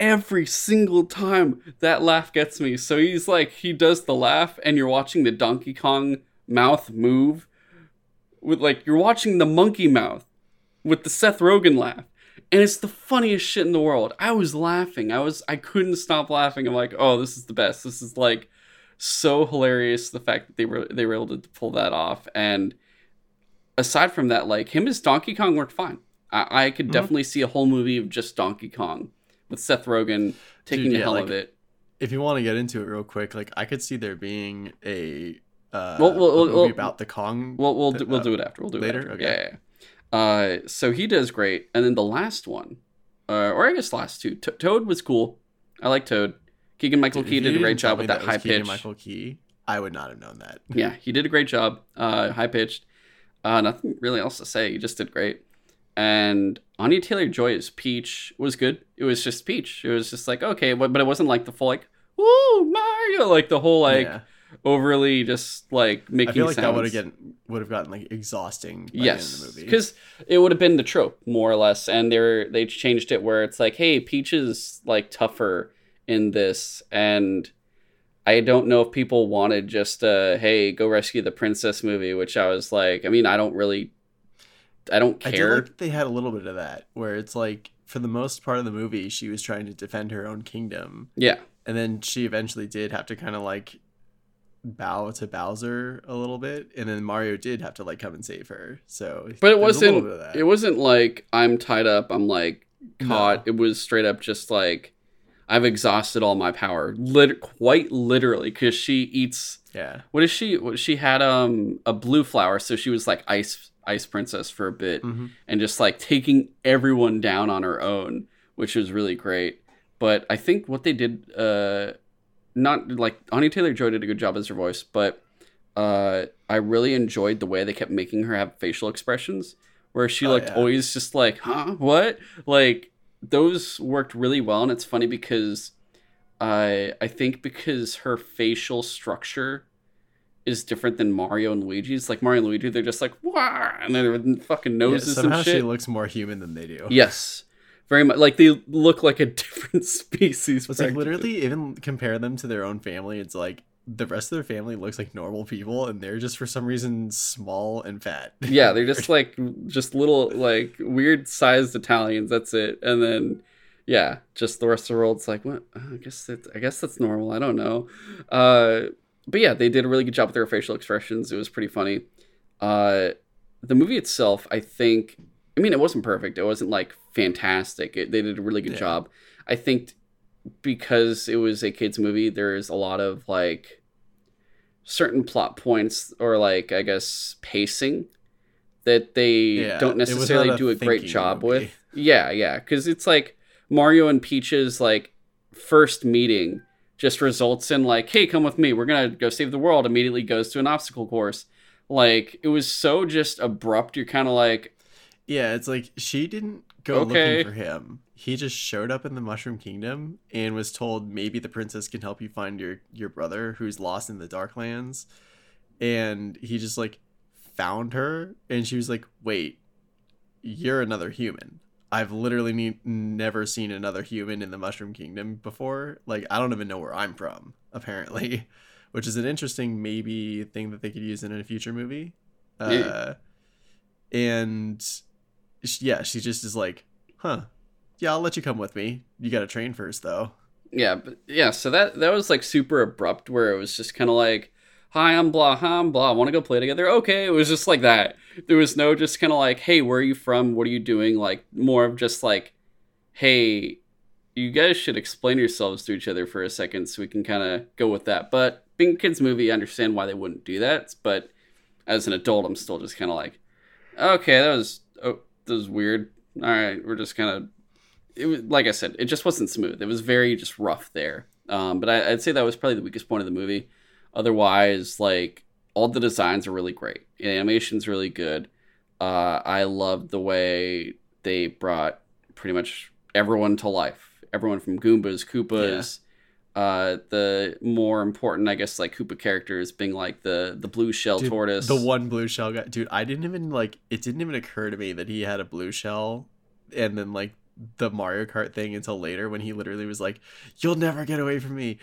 Every single time that laugh gets me. So he's like, he does the laugh and you're watching the Donkey Kong mouth move with like, you're watching the monkey mouth with the Seth Rogen laugh. And it's the funniest shit in the world. I was laughing. I couldn't stop laughing. I'm like, oh, this is the best. This is like so hilarious. The fact that they were able to pull that off. And aside from that, like him as Donkey Kong worked fine. I could definitely see a whole movie of just Donkey Kong with Seth Rogen taking the hell of it. If you want to get into it real quick, like I could see there being a movie about the Kong. We'll do it later. Okay. Yeah. So he does great. And then the last one, or I guess last two, Toad was cool. I like Toad. Keegan-Michael Key did a great job with that high pitch. Keegan-Michael Key, I would not have known that. Yeah, he did a great job. High pitched. Nothing really else to say. He just did great. And Anya Taylor-Joy as Peach was good. It was just Peach. It was just like, okay, but it wasn't like the full like, woo, Mario, like the whole like, yeah. Overly just like making I feel like sounds. That would have gotten like exhausting by the end of the movie, because it would have been the trope more or less, and they changed it where it's like, hey, Peach is like tougher in this, and I don't know if people wanted just a hey, go rescue the princess movie, which I was like, I mean, I don't care. I feel like they had a little bit of that where it's like for the most part of the movie she was trying to defend her own kingdom, yeah, and then she eventually did have to kind of like bow to Bowser a little bit, and then Mario did have to like come and save her. So but it wasn't like I'm tied up, I'm like caught. No. It was straight up just like I've exhausted all my power, quite literally, because she eats she had a blue flower, so she was like ice princess for a bit, and just like taking everyone down on her own, which was really great. But I think what they did, not like Anya Taylor-Joy did a good job as her voice, but I really enjoyed the way they kept making her have facial expressions where she always just like, huh, what? Like those worked really well. And it's funny because I think because her facial structure is different than Mario and Luigi's. Like Mario and Luigi, they're just like, wah, and their fucking noses and shit. Somehow she looks more human than they do. Yes. Very much like they look like a different species. It's like literally even compare them to their own family. It's like the rest of their family looks like normal people, and they're just for some reason small and fat. Yeah, they're just like little like weird sized Italians. That's it. And then yeah, just the rest of the world's like, what? I guess that's normal. I don't know. But yeah, they did a really good job with their facial expressions. It was pretty funny. The movie itself, I mean, it wasn't perfect. It wasn't like fantastic. They did a really good job. I think because it was a kids movie, there's a lot of like certain plot points or like, I guess, pacing that they don't necessarily do a great job with. Yeah. Yeah. Cause it's like Mario and Peach's like first meeting just results in like, hey, come with me. We're going to go save the world. Immediately goes to an obstacle course. Like it was so just abrupt. You're kind of like, yeah, it's like she didn't go looking for him. He just showed up in the Mushroom Kingdom and was told maybe the princess can help you find your brother who's lost in the Darklands. And he just like found her, and she was like, wait, you're another human. I've literally never seen another human in the Mushroom Kingdom before. Like, I don't even know where I'm from, apparently, which is an interesting maybe thing that they could use in a future movie. And yeah, she just is like, huh, yeah, I'll let you come with me. You got to train first, though. Yeah, but yeah, so that was like super abrupt where it was just kind of like, hi, I'm blah, I want to go play together. Okay, it was just like that. There was no just kind of like, hey, where are you from? What are you doing? Like more of just like, hey, you guys should explain yourselves to each other for a second so we can kind of go with that. But being a kids movie, I understand why they wouldn't do that. But as an adult, I'm still just kind of like, okay, that was weird. All right, we're just kind of, it was like I said, it just wasn't smooth. It was very just rough there. But I'd say that was probably the weakest point of the movie. Otherwise, like all the designs are really great. The animation's really good. I loved the way they brought pretty much everyone to life. Everyone from Goombas, Koopas. Yeah. The more important, I guess, like Koopa characters being like the blue shell tortoise. The one blue shell guy. Dude, I didn't even like, it didn't even occur to me that he had a blue shell, and then like the Mario Kart thing until later when he literally was like, you'll never get away from me,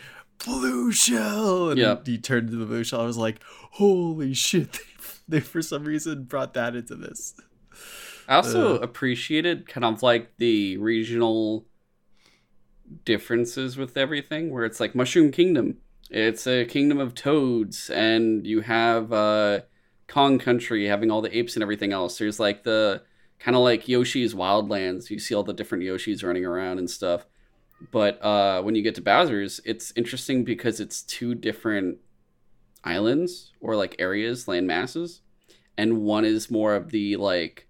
blue shell. And he turned to the blue shell. I was like, holy shit, they they for some reason brought that into this. I also appreciated kind of like the regional differences with everything, where it's like Mushroom Kingdom, it's a kingdom of toads, and you have Kong Country having all the apes and everything else. There's like the kind of like Yoshi's Wildlands, you see all the different Yoshis running around and stuff. But when you get to Bowser's, it's interesting because it's two different islands or like areas, land masses, and one is more of the like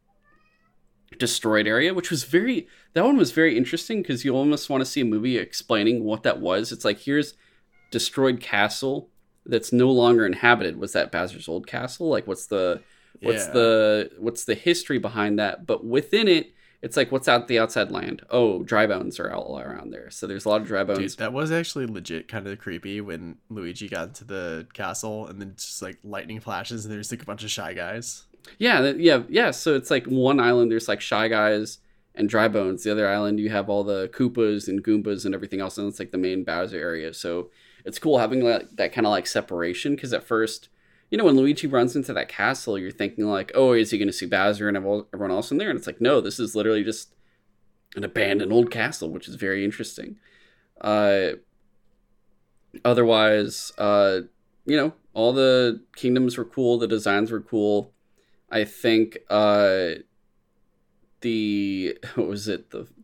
destroyed area, which was very, that one was very interesting because you almost want to see a movie explaining what that was. It's like, here's destroyed castle that's no longer inhabited. Was that Bowser's old castle? Like, what's the history behind that? But within it, it's like, what's out the outside land? Oh, dry bones are all around there. So there's a lot of dry bones. Dude, that was actually legit kind of creepy when Luigi got into the castle and then just like lightning flashes and there's like a bunch of Shy Guys. Yeah. So it's like one island, there's like Shy Guys and dry bones. The other island, you have all the Koopas and Goombas and everything else. And it's like the main Bowser area. So it's cool having that kind of like separation. Because at first, you know, when Luigi runs into that castle, you're thinking like, oh, is he going to see Bowser and everyone else in there? And it's like, no, this is literally just an abandoned old castle, which is very interesting. Otherwise, you know, all the kingdoms were cool. The designs were cool. I think the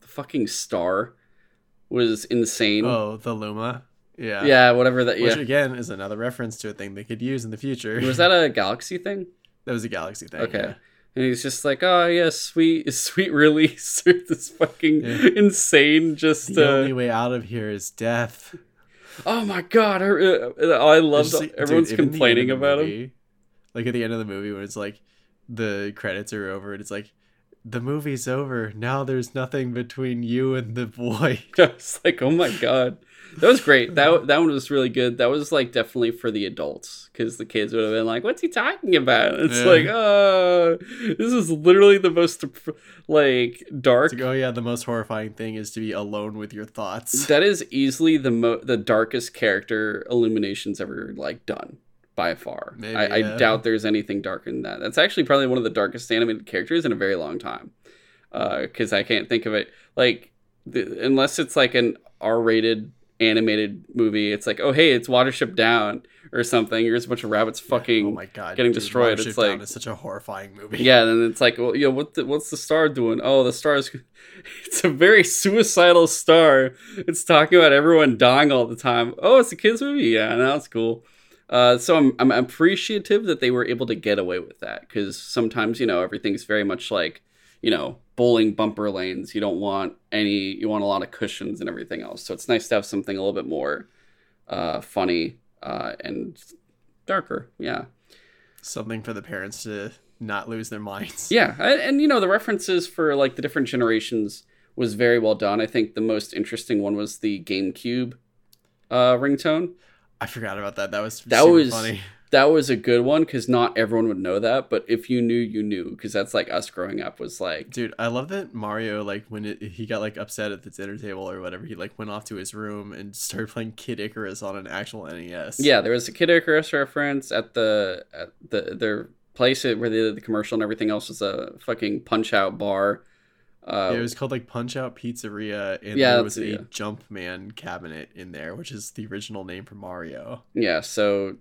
fucking star was insane. Oh, the Luma. Yeah, whatever that. Which again is another reference to a thing they could use in the future. Was that a galaxy thing? That was a galaxy thing. Okay, yeah. And he's just like, oh yeah, sweet release. This fucking insane. Just the only way out of here is death. Oh my god, I loved like, everyone's dude, complaining about movie, him. Like at the end of the movie, when it's like the credits are over, and it's like, the movie's over. Now there's nothing between you and the boy. I was like, oh my god. That was great. That one was really good. That was like definitely for the adults, because the kids would have been like, what's he talking about? And it's like, oh, this is literally the most like dark. Like, oh yeah, the most horrifying thing is to be alone with your thoughts. That is easily the darkest character Illumination's ever like done. By far. Maybe, I doubt there's anything darker than that. That's actually probably one of the darkest animated characters in a very long time. Because I can't think of it. Like, unless it's like an R-rated animated movie, it's like, oh, hey, it's Watership Down or something. There's a bunch of rabbits fucking getting destroyed. Watership Down is such a horrifying movie. Yeah, and then it's like, well, yo, what's the star doing? Oh, the star is... It's a very suicidal star. It's talking about everyone dying all the time. Oh, it's a kids movie? Yeah, no, it's cool. So I'm appreciative that they were able to get away with that, because sometimes, you know, everything's very much like, you know, bowling bumper lanes. You don't want you want a lot of cushions and everything else. So it's nice to have something a little bit more funny and darker. Yeah. Something for the parents to not lose their minds. Yeah. And, you know, the references for like the different generations was very well done. I think the most interesting one was the GameCube ringtone. I forgot about that. That was funny. That was a good one, because not everyone would know that. But if you knew, you knew, because that's like us growing up was like. Dude, I love that Mario, like when he got like upset at the dinner table or whatever, he like went off to his room and started playing Kid Icarus on an actual NES. Yeah, there was a Kid Icarus reference at their place where they did the commercial, and everything else was a fucking Punch-Out bar. It was called like Punch Out Pizzeria, and there was a Jumpman cabinet in there, which is the original name for Mario. Yeah, so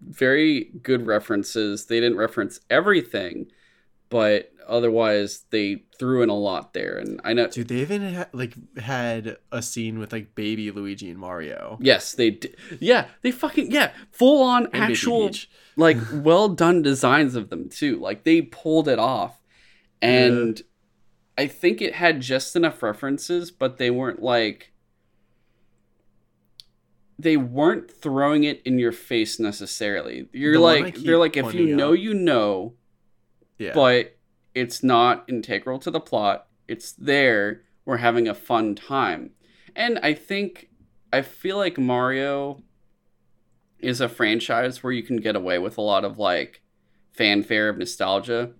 very good references. They didn't reference everything, but otherwise they threw in a lot there. And I know, dude, they even had a scene with like baby Luigi and Mario. Yes, they did. Yeah, they fucking full on and actual like well done designs of them too. Like they pulled it off, and. Yeah. I think it had just enough references, but they weren't throwing it in your face necessarily. They're like, if you know, you know, yeah. But it's not integral to the plot. It's there. We're having a fun time. And I feel like Mario is a franchise where you can get away with a lot of like fanfare of nostalgia.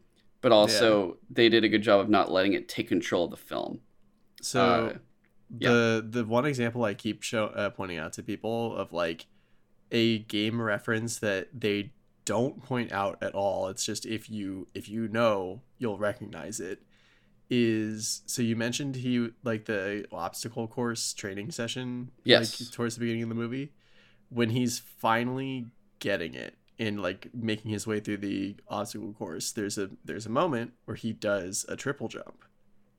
But also, they did a good job of not letting it take control of the film. So, the one example I keep pointing out to people of like a game reference that they don't point out at all, it's just if you know, you'll recognize it, is, so you mentioned he, like, the obstacle course training session, yes, like, towards the beginning of the movie, when he's finally getting it and, like, making his way through the obstacle course, there's a moment where he does a triple jump,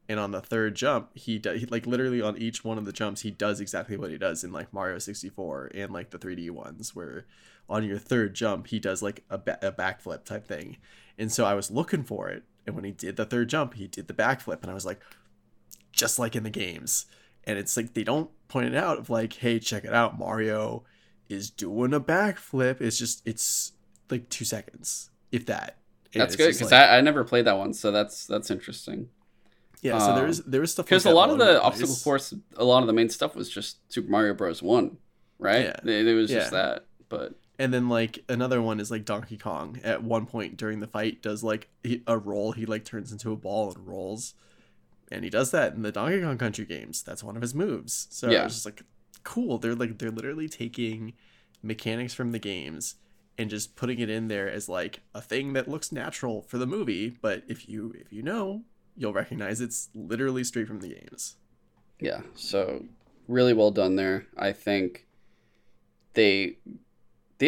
and on the third jump he like, literally on each one of the jumps he does exactly what he does in, like, Mario 64 and, like, the 3D ones, where on your third jump he does, like, a backflip type thing. And so I was looking for it, and when he did the third jump he did the backflip, and I was like, just like in the games. And it's like, they don't point it out of, like, hey, check it out, Mario is doing a backflip. It's just, it's like 2 seconds, if that. That's good, because, like, I never played that one, so that's interesting. Yeah, so there is stuff, because like a lot of the obstacle course, a lot of the main stuff was just Super Mario Bros. 1, right? Yeah. It was just that. But and then, like, another one is, like, Donkey Kong at one point during the fight does, like, a roll. He, like, turns into a ball and rolls, and he does that in the Donkey Kong Country games. That's one of his moves. So yeah, I was just like, cool. They're literally taking mechanics from the games and just putting it in there as, like, a thing that looks natural for the movie. But if you know, you'll recognize it's literally straight from the games. Yeah, so really well done there. I think they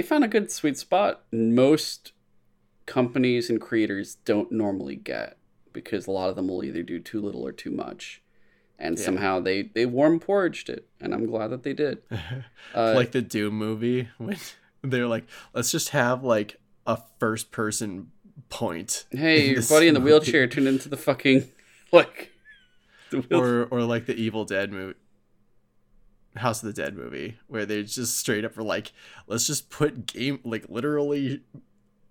found a good sweet spot most companies and creators don't normally get, because a lot of them will either do too little or too much. And somehow they warm porridged it, and I'm glad that they did. Like the Doom movie, when they're like, let's just have, like, a first person point. Hey, your buddy in the wheelchair turned into the fucking, like, the wheelchair. Or like the Evil Dead movie, House of the Dead movie, where they just straight up were like, let's just put game, like, literally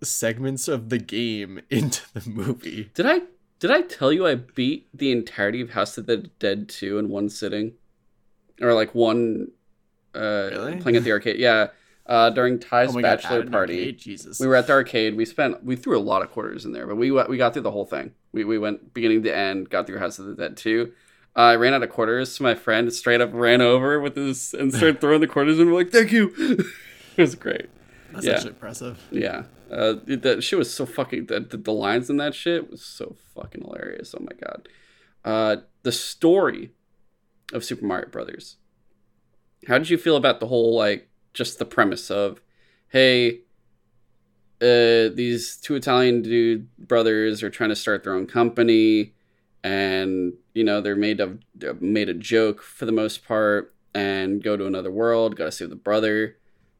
segments of the game into the movie. Did I tell you I beat the entirety of House of the Dead 2 in one sitting, or like one really? Playing at the arcade? Yeah. During Ty's bachelor party, arcade, Jesus. We were at the arcade. We threw a lot of quarters in there, but we got through the whole thing. We went beginning to end, got through House of the Dead 2. I ran out of quarters, so my friend straight up ran over with his and started throwing the quarters, and we're like, "Thank you." It was great. That's actually impressive. Yeah, that shit was so fucking. The lines in that shit was so fucking hilarious. Oh my god, the story of Super Mario Brothers. How did you feel about the whole, like, just the premise of, hey, these two Italian dude brothers are trying to start their own company, and, you know, they're made a joke for the most part, and go to another world, gotta save the brother,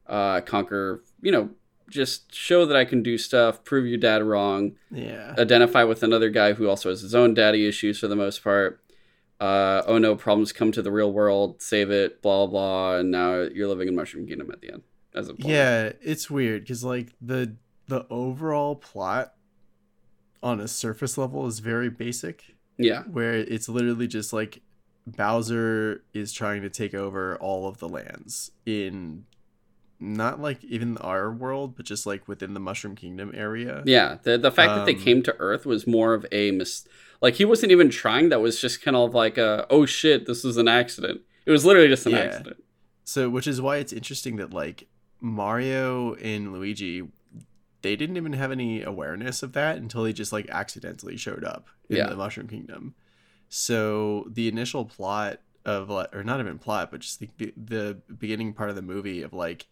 conquer, you know, just show that I can do stuff, prove your dad wrong, identify with another guy who also has his own daddy issues for the most part. Oh no, problems come to the real world, save it, blah, blah, and now you're living in Mushroom Kingdom at the end. As a plot. Yeah, it's weird, because, like, the overall plot on a surface level is very basic. Yeah. Where it's literally just, like, Bowser is trying to take over all of the lands in, not, like, even our world, but just, like, within the Mushroom Kingdom area. Yeah, the fact that they came to Earth was more of a like, he wasn't even trying. That was just kind of like a, oh shit, this was an accident. It was literally just an accident. So, which is why it's interesting that, like, Mario and Luigi, they didn't even have any awareness of that until they just, like, accidentally showed up in the Mushroom Kingdom. So the initial plot of, or not even plot, but just the beginning part of the movie of, like,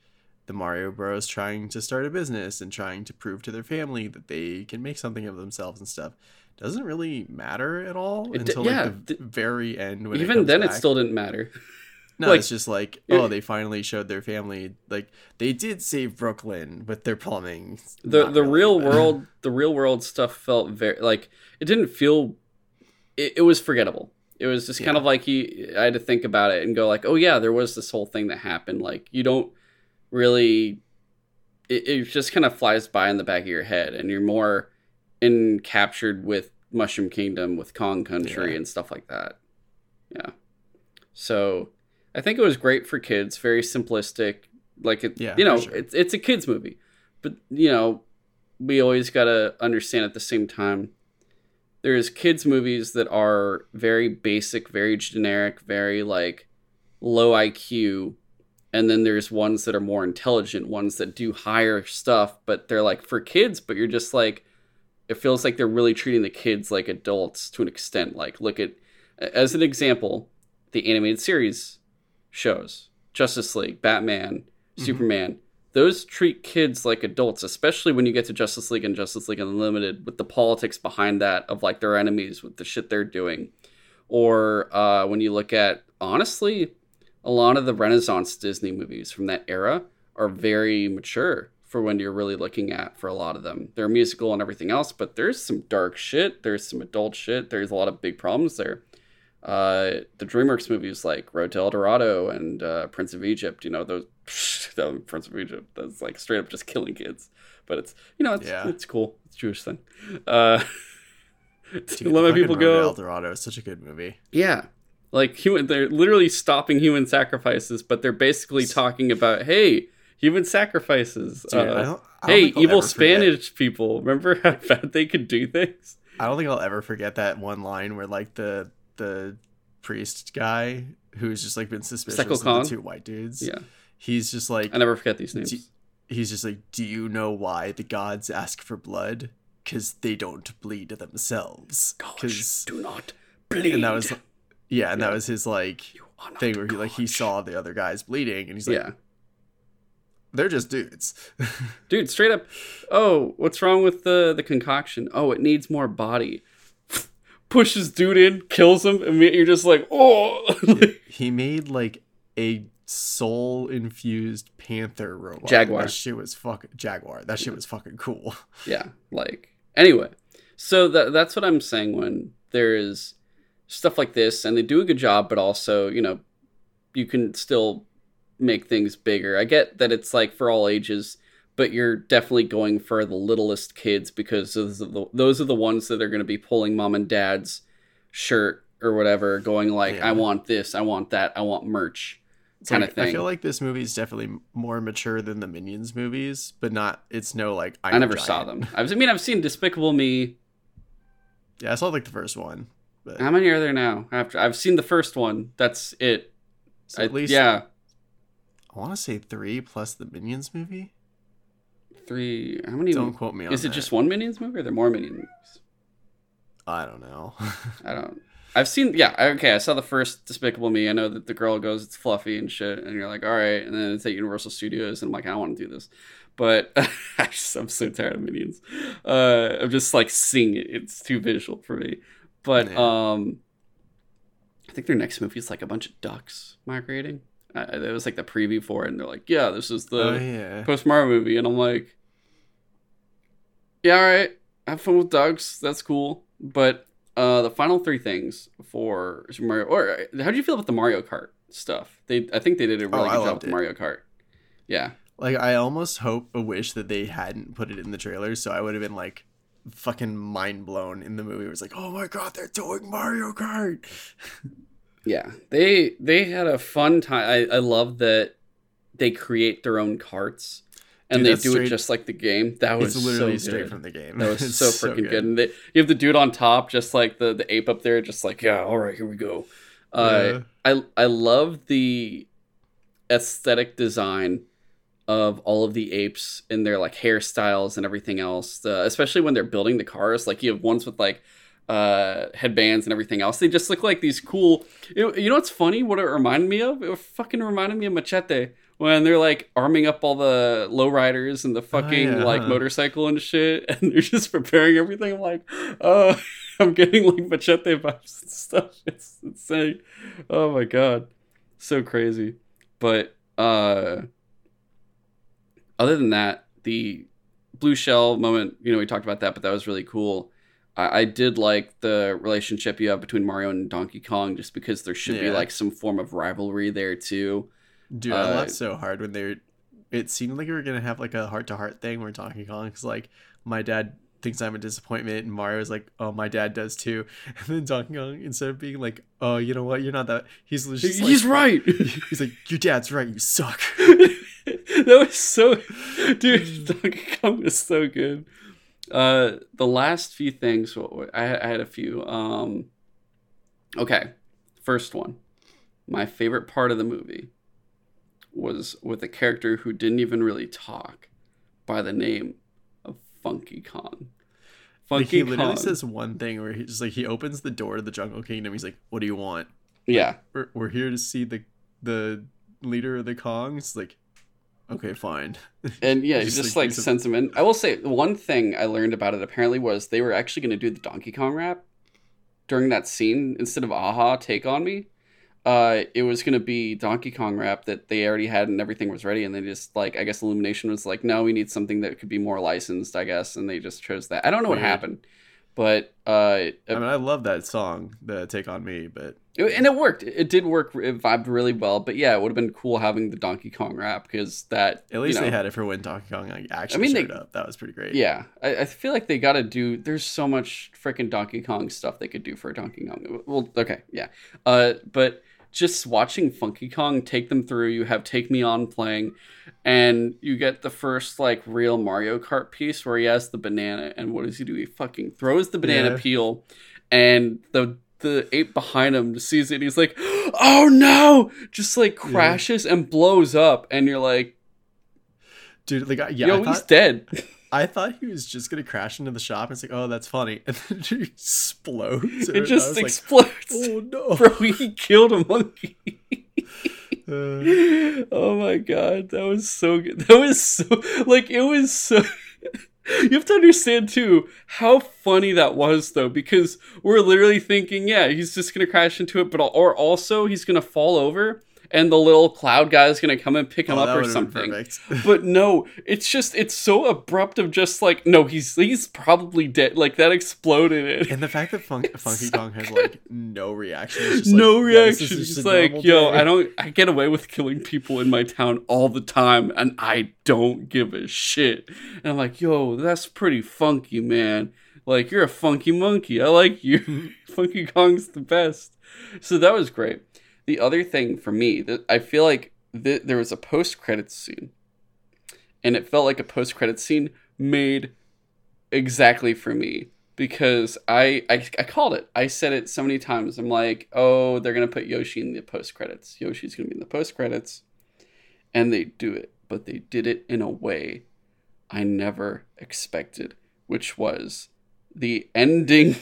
the Mario Bros trying to start a business and trying to prove to their family that they can make something of themselves and stuff, doesn't really matter at all until like the very end. When even then, it still didn't matter. No, like, it's just like, oh, they finally showed their family, like, they did save Brooklyn with their plumbing. The real world, the real world stuff felt very, like, it didn't feel. It was forgettable. It was just kind of like I had to think about it and go like, oh yeah, there was this whole thing that happened. Like, you don't really. It just kind of flies by in the back of your head, and you're more. And captured with Mushroom Kingdom, with Kong Country and stuff like that. Yeah. So I think it was great for kids. Very simplistic. Like, it, you know, sure. It's a kid's movie. But, you know, we always got to understand at the same time, there's kids movies that are very basic, very generic, very, like, low IQ. And then there's ones that are more intelligent, ones that do higher stuff, but they're like for kids, but you're just like, it feels like they're really treating the kids like adults to an extent. Like, look at, as an example, the animated series shows, Justice League, Batman, mm-hmm. Superman, those treat kids like adults, especially when you get to Justice League and Justice League Unlimited, with the politics behind that of like their enemies, with the shit they're doing. Or when you look at, honestly, a lot of the Renaissance Disney movies from that era are very mature for when you're really looking at, for a lot of them. They're musical and everything else, but there's some dark shit. There's some adult shit. There's a lot of big problems there. The DreamWorks movies like Road to El Dorado and Prince of Egypt, you know, those Prince of Egypt, that's like straight up just killing kids. But it's, you know, it's cool. It's a Jewish thing. Dude, let my people go. Road to El Dorado is such a good movie. Yeah. Like, they're literally stopping human sacrifices, but they're basically talking about, hey, human sacrifices. Dude, I don't hey, evil Spanish people, remember how bad they could do things? I don't think I'll ever forget that one line where, like, the priest guy who's just, like, been suspicious of the two white dudes. Yeah. He's just like... I never forget these names. He's just like, do you know why the gods ask for blood? Because they don't bleed themselves. Gods do not bleed. And that was... Yeah, that was his like thing where he like he saw the other guys bleeding and he's like, they're just dudes. Dude, straight up, oh, what's wrong with the concoction? Oh, it needs more body. Pushes dude in, kills him, and you're just like, oh. He made like a soul infused panther robot. Jaguar. That shit was fucking Jaguar. That shit was fucking cool. Yeah, like anyway. So that's what I'm saying when there is stuff like this, and they do a good job, but also, you know, you can still make things bigger. I get that it's like for all ages, but you're definitely going for the littlest kids because those are the ones that are going to be pulling mom and dad's shirt or whatever, going like, I want this, I want that, I want merch kind of thing. I feel like this movie is definitely more mature than the Minions movies, but not, it's no like, I never saw them. I've seen Despicable Me. Yeah, I saw like the first one. But how many are there now? After I've seen the first one, that's it. So at least, I want to say 3 plus the Minions movie. 3. How many? Don't quote me on that. Is it just one Minions movie, or are there more Minions movies? I don't know. I've seen. Yeah. Okay. I saw the first Despicable Me. I know that the girl goes, "It's fluffy and shit," and you're like, "All right." And then it's at Universal Studios, and I'm like, "I don't want to do this," but I'm so tired of Minions. I'm just like seeing it. It's too visual for me. But I think their next movie is like a bunch of ducks migrating. It was like the preview for it, and they're like, "Yeah, this is the post Mario movie," and I'm like, "Yeah, all right, have fun with ducks. That's cool." But the final 3 things for Super Mario, or how do you feel about the Mario Kart stuff? I think they did a really good job with Mario Kart. Yeah, like I almost wish that they hadn't put it in the trailer, so I would have been like fucking mind blown in the movie. It was like, oh my god, they're doing Mario Kart. Yeah, they had a fun time. I love that they create their own carts, and dude, they do it just like the game. That was literally so straight from the game. That was so freaking good. And you have the dude on top, just like the ape up there, just like, yeah, all right, here we go. I love the aesthetic design of all of the apes and their like hairstyles and everything else, especially when they're building the cars. Like you have ones with like headbands and everything else. They just look like these cool. You know what's funny? What it reminded me of? It fucking reminded me of Machete when they're like arming up all the lowriders and the fucking like motorcycle and shit, and they're just preparing everything. I'm like, oh, I'm getting like Machete vibes and stuff. It's insane. Oh my god, so crazy. But other than that, the blue shell moment, you know, we talked about that, but that was really cool. I did like the relationship you have between Mario and Donkey Kong, just because there should be like some form of rivalry there too. Dude, I laughed so hard when it seemed like we were going to have like a heart-to-heart thing where Donkey Kong is like, my dad thinks I'm a disappointment, and Mario's like, oh, my dad does too. And then Donkey Kong, instead of being like, oh, you know what, you're not that, he's right. He's like, your dad's right, you suck. That was so... Dude, Donkey Kong was so good. The last few things... I had a few. Okay. First one. My favorite part of the movie was with a character who didn't even really talk, by the name of Funky Kong. He literally says one thing where he just like, he opens the door to the Jungle Kingdom. He's like, "What do you want?" Yeah, we're here to see the leader of the Kongs. Like, okay, fine. And yeah, he just sends him in. I will say one thing I learned about it apparently was they were actually going to do the Donkey Kong rap during that scene instead of "Aha, Take on Me." It was going to be Donkey Kong rap that they already had and everything was ready. And they just like, I guess Illumination was like, no, we need something that could be more licensed, I guess. And they just chose that. I don't know what happened, but, I mean, I love that song, the Take on Me, but. And it worked. It did work. It vibed really well, but yeah, it would have been cool having the Donkey Kong rap because that, at least they had it for when Donkey Kong showed up. That was pretty great. Yeah. I feel like they got to do, there's so much freaking Donkey Kong stuff they could do for a Donkey Kong. Well, okay. Yeah. But just watching Funky Kong take them through, you have Take Me On playing, and you get the first like real Mario Kart piece where he has the banana, and what does he do? He fucking throws the banana peel, and the ape behind him sees it, and he's like, oh no! Just like crashes and blows up, and you're like, dude, like, he's dead. I thought he was just gonna crash into the shop. And it's like, oh, that's funny, and then it explodes. It just explodes. Like, oh no, bro! He killed a monkey. Oh my god, that was so good. That was so like it was so. You have to understand too how funny that was though, because we're literally thinking, yeah, he's just gonna crash into it, or also he's gonna fall over. And the little cloud guy is going to come and pick him up or something. But no, it's so abrupt of just like, no, he's probably dead. Like that exploded. And the fact that Funky Kong had like no reaction. It's just no reaction. He's like, yo, I get away with killing people in my town all the time and I don't give a shit. And I'm like, yo, that's pretty funky, man. Like you're a funky monkey. I like you. Funky Kong's the best. So that was great. The other thing for me, that I feel like there was a post-credits scene, and it felt like a post-credits scene made exactly for me, because I called it. I said it so many times. I'm like, oh, they're going to put Yoshi in the post-credits. Yoshi's going to be in the post-credits. And they do it, but they did it in a way I never expected, which was the ending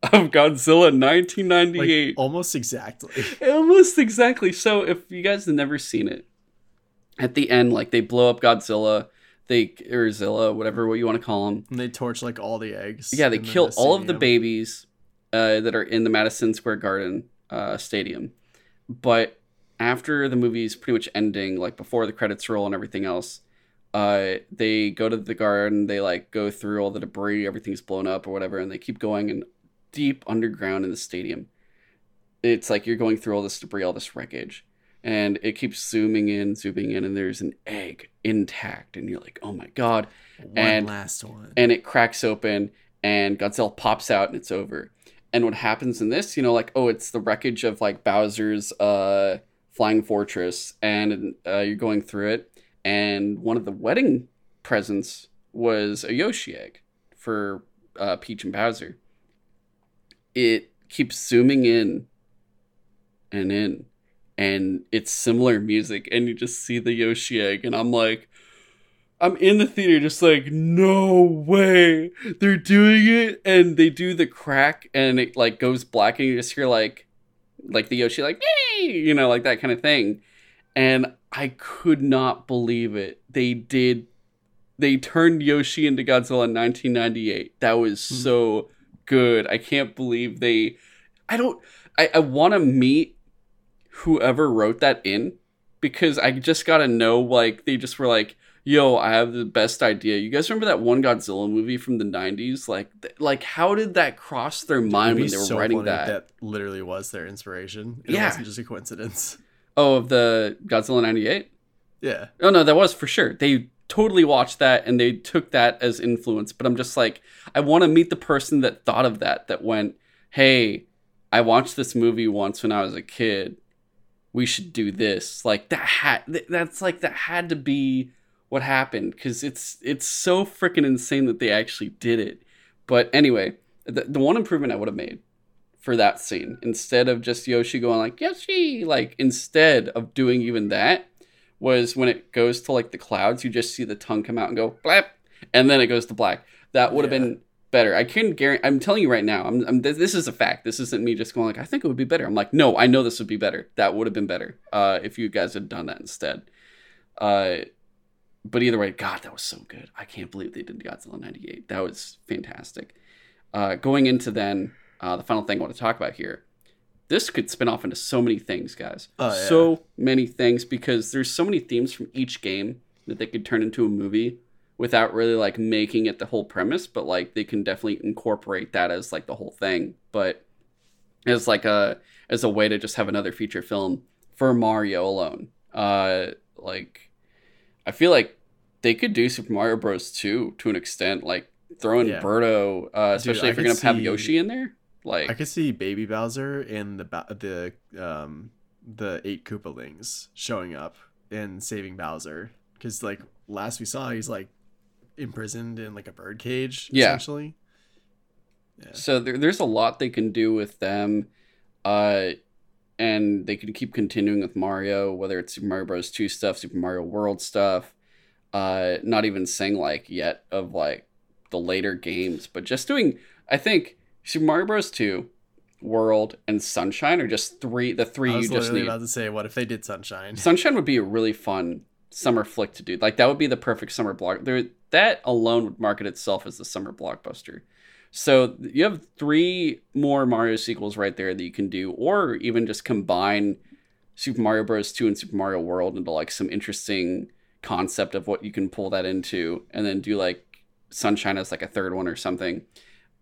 of Godzilla 1998. Like, almost exactly. So if you guys have never seen it, at the end, like they blow up Godzilla, or Zilla, whatever you want to call them. And they torch like all the eggs. Yeah, they kill all of the babies that are in the Madison Square Garden stadium. But after the movie's pretty much ending, like before the credits roll and everything else, they go to the garden, they like go through all the debris, everything's blown up or whatever, and they keep going and deep underground in the stadium, it's like you're going through all this debris, all this wreckage, and it keeps zooming in, and there's an egg intact, and you're like, oh my god, one last one, and it cracks open and Godzilla pops out and it's over. And what happens in this, you know, like, oh, it's the wreckage of like Bowser's flying fortress, and you're going through it, and one of the wedding presents was a Yoshi egg for Peach and Bowser. It keeps zooming in, and it's similar music, and you just see the Yoshi egg, and I'm like, I'm in the theater just like, no way, they're doing it. And they do the crack, and it like goes black, and you just hear like the Yoshi like, yay, you know, like that kind of thing. And I could not believe it. They turned Yoshi into Godzilla in 1998. That was so good. I can't believe I want to meet whoever wrote that in, because I just gotta know, like, they just were like, yo, I have the best idea. You guys remember that one Godzilla movie from the 90s? Like how did that cross their mind when they were writing that? That literally was their inspiration. It wasn't just a coincidence. Oh, of the Godzilla 98? Yeah. Oh no, that was for sure. They totally watched that and they took that as influence. But I'm just like, I want to meet the person that thought of that went, hey, I watched this movie once when I was a kid, we should do this. Like that had to be what happened, because it's so freaking insane that they actually did it. But anyway, the one improvement I would have made for that scene, instead of just Yoshi going like Yoshi, like instead of doing even that, was when it goes to like the clouds, you just see the tongue come out and go blap, and then it goes to black. That would have been better. I couldn't guarantee. I'm telling you right now. This is a fact. This isn't me just going like I think it would be better. I'm like, no, I know this would be better. That would have been better if you guys had done that instead. But either way, God, that was so good. I can't believe they did Godzilla 98. That was fantastic. Going into then the final thing I want to talk about here. This could spin off into so many things, guys. Oh, yeah. So many things, because there's so many themes from each game that they could turn into a movie without really like making it the whole premise, but like they can definitely incorporate that as like the whole thing. But as like a way to just have another feature film for Mario alone. Like I feel like they could do Super Mario Bros. 2 to an extent, like throwing Birdo, especially if you're gonna have Yoshi in there. Like I could see Baby Bowser and the 8 Koopalings showing up and saving Bowser, because like last we saw he's like imprisoned in like a bird cage essentially. Yeah. So there's a lot they can do with them, and they can keep continuing with Mario, whether it's Super Mario Bros. 2 stuff, Super Mario World stuff, not even saying like yet of like the later games, but just doing I think Super Mario Bros. 2, World, and Sunshine are just the three you just need. I was literally about to say, what if they did Sunshine? Sunshine would be a really fun summer flick to do. Like, that would be the perfect summer block. That alone would market itself as the summer blockbuster. So you have 3 more Mario sequels right there that you can do, or even just combine Super Mario Bros. 2 and Super Mario World into, like, some interesting concept of what you can pull that into, and then do, like, Sunshine as, like, a third one or something.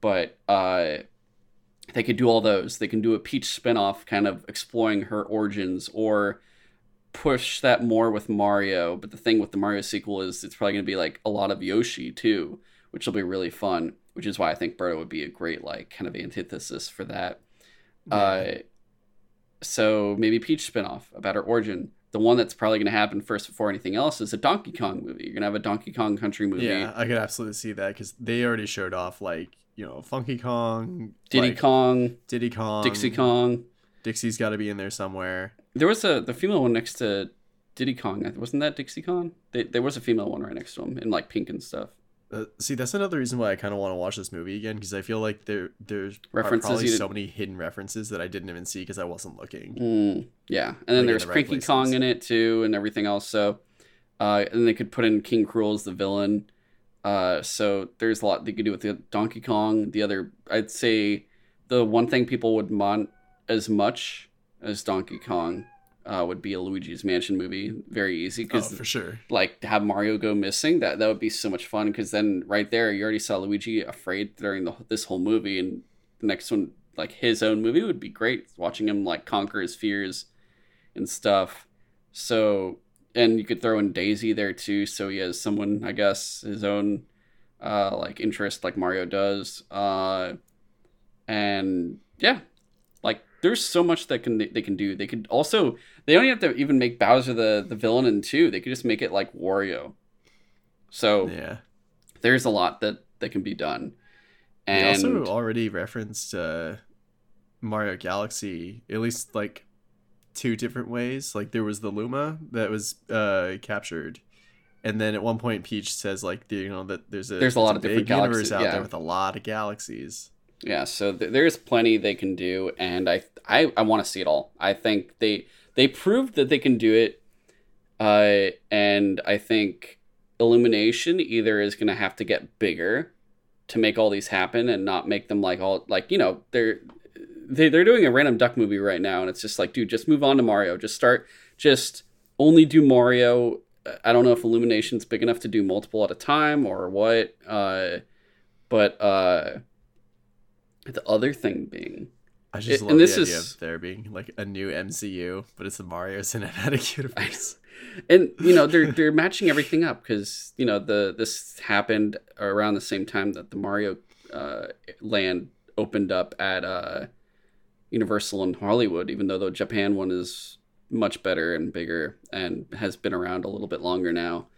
But they could do all those. They can do a Peach spinoff, kind of exploring her origins, or push that more with Mario. But the thing with the Mario sequel is it's probably going to be like a lot of Yoshi too, which will be really fun. Which is why I think Birdo would be a great like kind of antithesis for that. Yeah. So maybe Peach spinoff about her origin. The one that's probably going to happen first before anything else is a Donkey Kong movie. You're going to have a Donkey Kong Country movie. Yeah, I could absolutely see that, because they already showed off like, you know, Funky Kong, Diddy Kong, Dixie Kong. Dixie's got to be in there somewhere. There was the female one next to Diddy Kong. Wasn't that Dixie Kong? There was a female one right next to him in like pink and stuff. See, that's another reason why I kind of want to watch this movie again, because I feel like there's probably so many hidden references that I didn't even see because I wasn't looking. Yeah, and then there's Cranky Kong in it too, and everything else. So, and they could put in King Cruel as the villain. So there's a lot they could do with the Donkey Kong. The other, I'd say, the one thing people would want as much as Donkey Kong would be a Luigi's Mansion movie. Very easy, because for sure, like to have Mario go missing, that would be so much fun, because then right there you already saw Luigi afraid during this whole movie, and the next one, like his own movie, would be great, watching him like conquer his fears and stuff. So. And you could throw in Daisy there too, so he has someone, I guess, his own like interest, like Mario does. And yeah, like there's so much that they can do. They could also, they don't have to even make Bowser the villain in 2. They could just make it like Wario. So yeah, there's a lot that can be done. And they also already referenced Mario Galaxy, at least like 2 different ways. Like there was the Luma that was captured, and then at one point Peach says like, you know, that there's a lot of different universes out there with a lot of galaxies. Yeah, so there's plenty they can do, and I want to see it all. I think they proved that they can do it, and I think Illumination either is going to have to get bigger to make all these happen, and not make them like all like, you know, they're doing a random duck movie right now, and it's just like, dude, just move on to Mario. Just only do Mario. I don't know if Illumination's big enough to do multiple at a time or what. But the other thing being, I just love the idea of there being like a new MCU, but it's the Mario Cinematic Universe. And you know, they're matching everything up, because you know this happened around the same time that the Mario land opened up at Universal in Hollywood, even though the Japan one is much better and bigger and has been around a little bit longer now.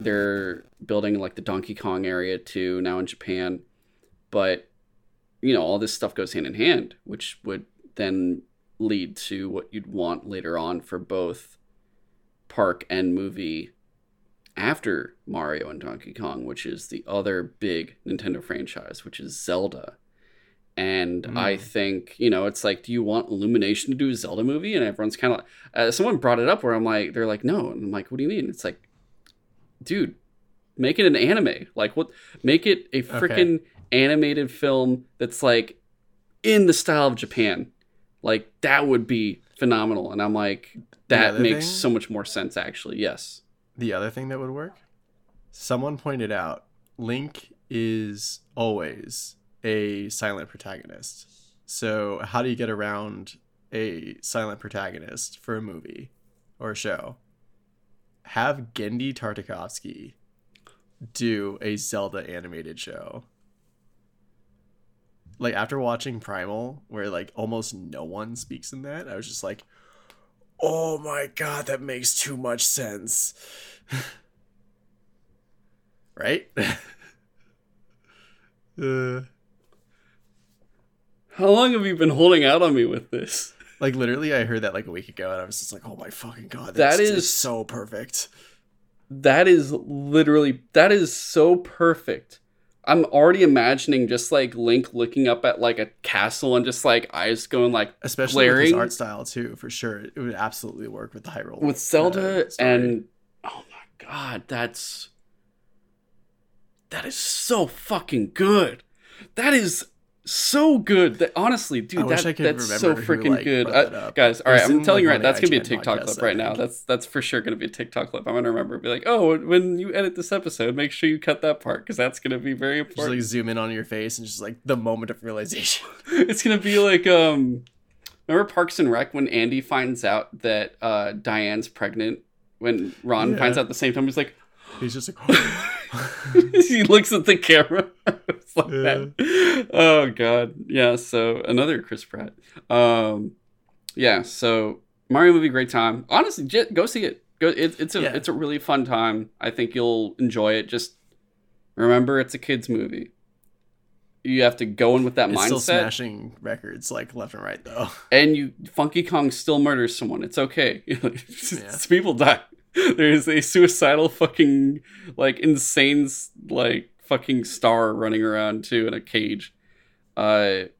They're building like the Donkey Kong area too now in Japan, but you know, all this stuff goes hand in hand, which would then lead to what you'd want later on for both park and movie after Mario and Donkey Kong, which is the other big Nintendo franchise, which is Zelda. And I think, you know, it's like, do you want Illumination to do a Zelda movie? And everyone's kind of like, someone brought it up where I'm like, they're like, no. And I'm like, what do you mean? It's like, dude, make it an anime. Like, what? Make it a freaking animated film that's like in the style of Japan. Like, that would be phenomenal. And I'm like, that makes so much more sense, actually. Yes. The other thing that would work, someone pointed out, Link is always a silent protagonist. So how do you get around a silent protagonist for a movie or a show? Have Genndy Tartakovsky do a Zelda animated show. Like, after watching Primal, where like almost no one speaks in that, I was just like, oh my god, that makes too much sense. Right? How long have you been holding out on me with this? Like, literally, I heard that like a week ago, and I was just like, oh my fucking god, that is so perfect. That is so perfect. I'm already imagining just like Link looking up at like a castle and just like eyes going like, especially glaring. With his art style too, for sure. It would absolutely work with the Hyrule. With Zelda and oh my god, that is so fucking good. That is so good. That honestly, dude, that's so freaking good. Guys, all right, I'm telling you right, that's gonna be a TikTok clip right now. That's for sure gonna be a TikTok clip. I'm gonna remember, be like, oh, when you edit this episode, make sure you cut that part because that's gonna be very important. Just like zoom in on your face and just like the moment of realization. It's gonna be like, remember Parks and Rec when Andy finds out that Diane's pregnant when Ron finds out at the same time? He's like, he's just like, he looks at the camera. It's like that. Oh god, yeah. So another Chris Pratt. Yeah. So Mario movie, great time. Honestly, go see it. It's a really fun time. I think you'll enjoy it. Just remember, it's a kids movie. You have to go in with that mindset. Still smashing records like left and right though. And Funky Kong still murders someone. It's okay. People die. There's a suicidal fucking, like, insane, like, fucking star running around, too, in a cage. But,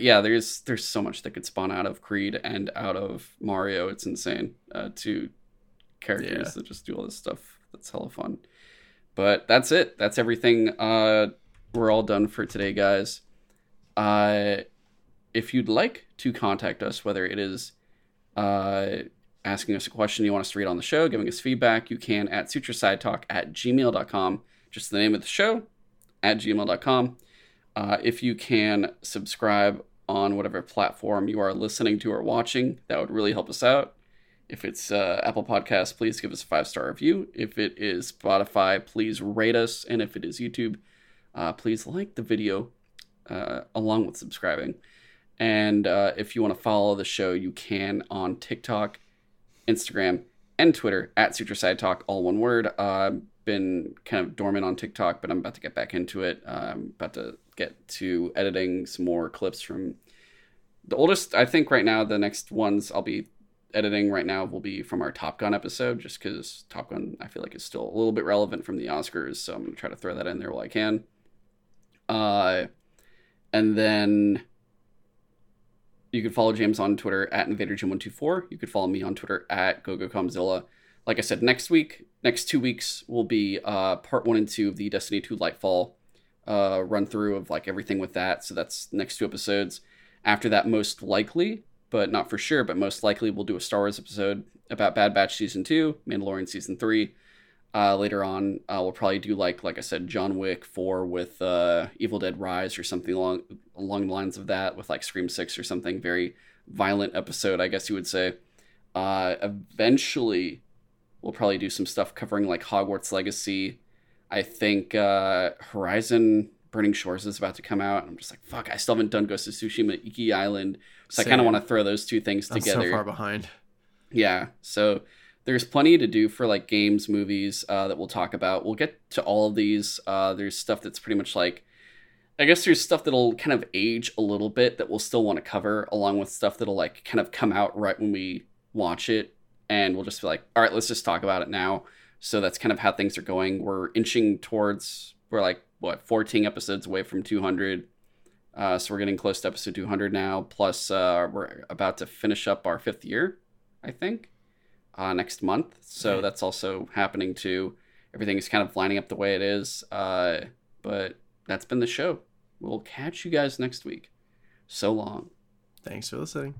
yeah, there's so much that could spawn out of Creed and out of Mario. It's insane. Two characters that just do all this stuff. That's hella fun. But that's it. That's everything. We're all done for today, guys. If you'd like to contact us, whether it is... asking us a question you want us to read on the show, giving us feedback, you can at sutrosidetalk@gmail.com, just the name of the show, at gmail.com. If you can subscribe on whatever platform you are listening to or watching, that would really help us out. If it's Apple Podcasts, please give us a 5-star review. If it is Spotify, please rate us. And if it is YouTube, please like the video along with subscribing. And if you want to follow the show, you can on TikTok, Instagram, and Twitter at Sutro Side Talk, all one word. I've been kind of dormant on TikTok, but I'm about to get back into it. I'm about to get to editing some more clips from the oldest. I think right now the next ones I'll be editing right now will be from our Top Gun episode, just because Top Gun I feel like is still a little bit relevant from the Oscars, so I'm going to try to throw that in there while I can. And then... you can follow James on Twitter at InvaderJim124. You could follow me on Twitter at GoGoComzilla. Like I said, next 2 weeks will be part 1 and 2 of the Destiny 2 Lightfall run through of like everything with that. So that's next 2 episodes. After that, most likely, but not for sure, but most likely we'll do a Star Wars episode about Bad Batch Season 2, Mandalorian Season 3. Later on, we'll probably do like I said, John Wick 4 with Evil Dead Rise or something along the lines of that, with like Scream 6 or something. Very violent episode, I guess you would say. Eventually, we'll probably do some stuff covering like Hogwarts Legacy. I think Horizon Burning Shores is about to come out. And I'm just like, fuck, I still haven't done Ghost of Tsushima, Iki Island. So same. I kind of want to throw those 2 things together. I'm so far behind. Yeah, so... there's plenty to do for like games, movies that we'll talk about. We'll get to all of these. There's stuff that's pretty much like, I guess there's stuff that'll kind of age a little bit that we'll still want to cover, along with stuff that'll like kind of come out right when we watch it. and we'll just be like, all right, let's just talk about it now. So that's kind of how things are going. We're inching towards, we're like, what, 14 episodes away from 200. So we're getting close to episode 200 now. Plus, we're about to finish up our 5th year, I think, next month. So right. That's also happening too. Everything is kind of lining up the way it is. But that's been the show. We'll catch you guys next week. So long. Thanks for listening.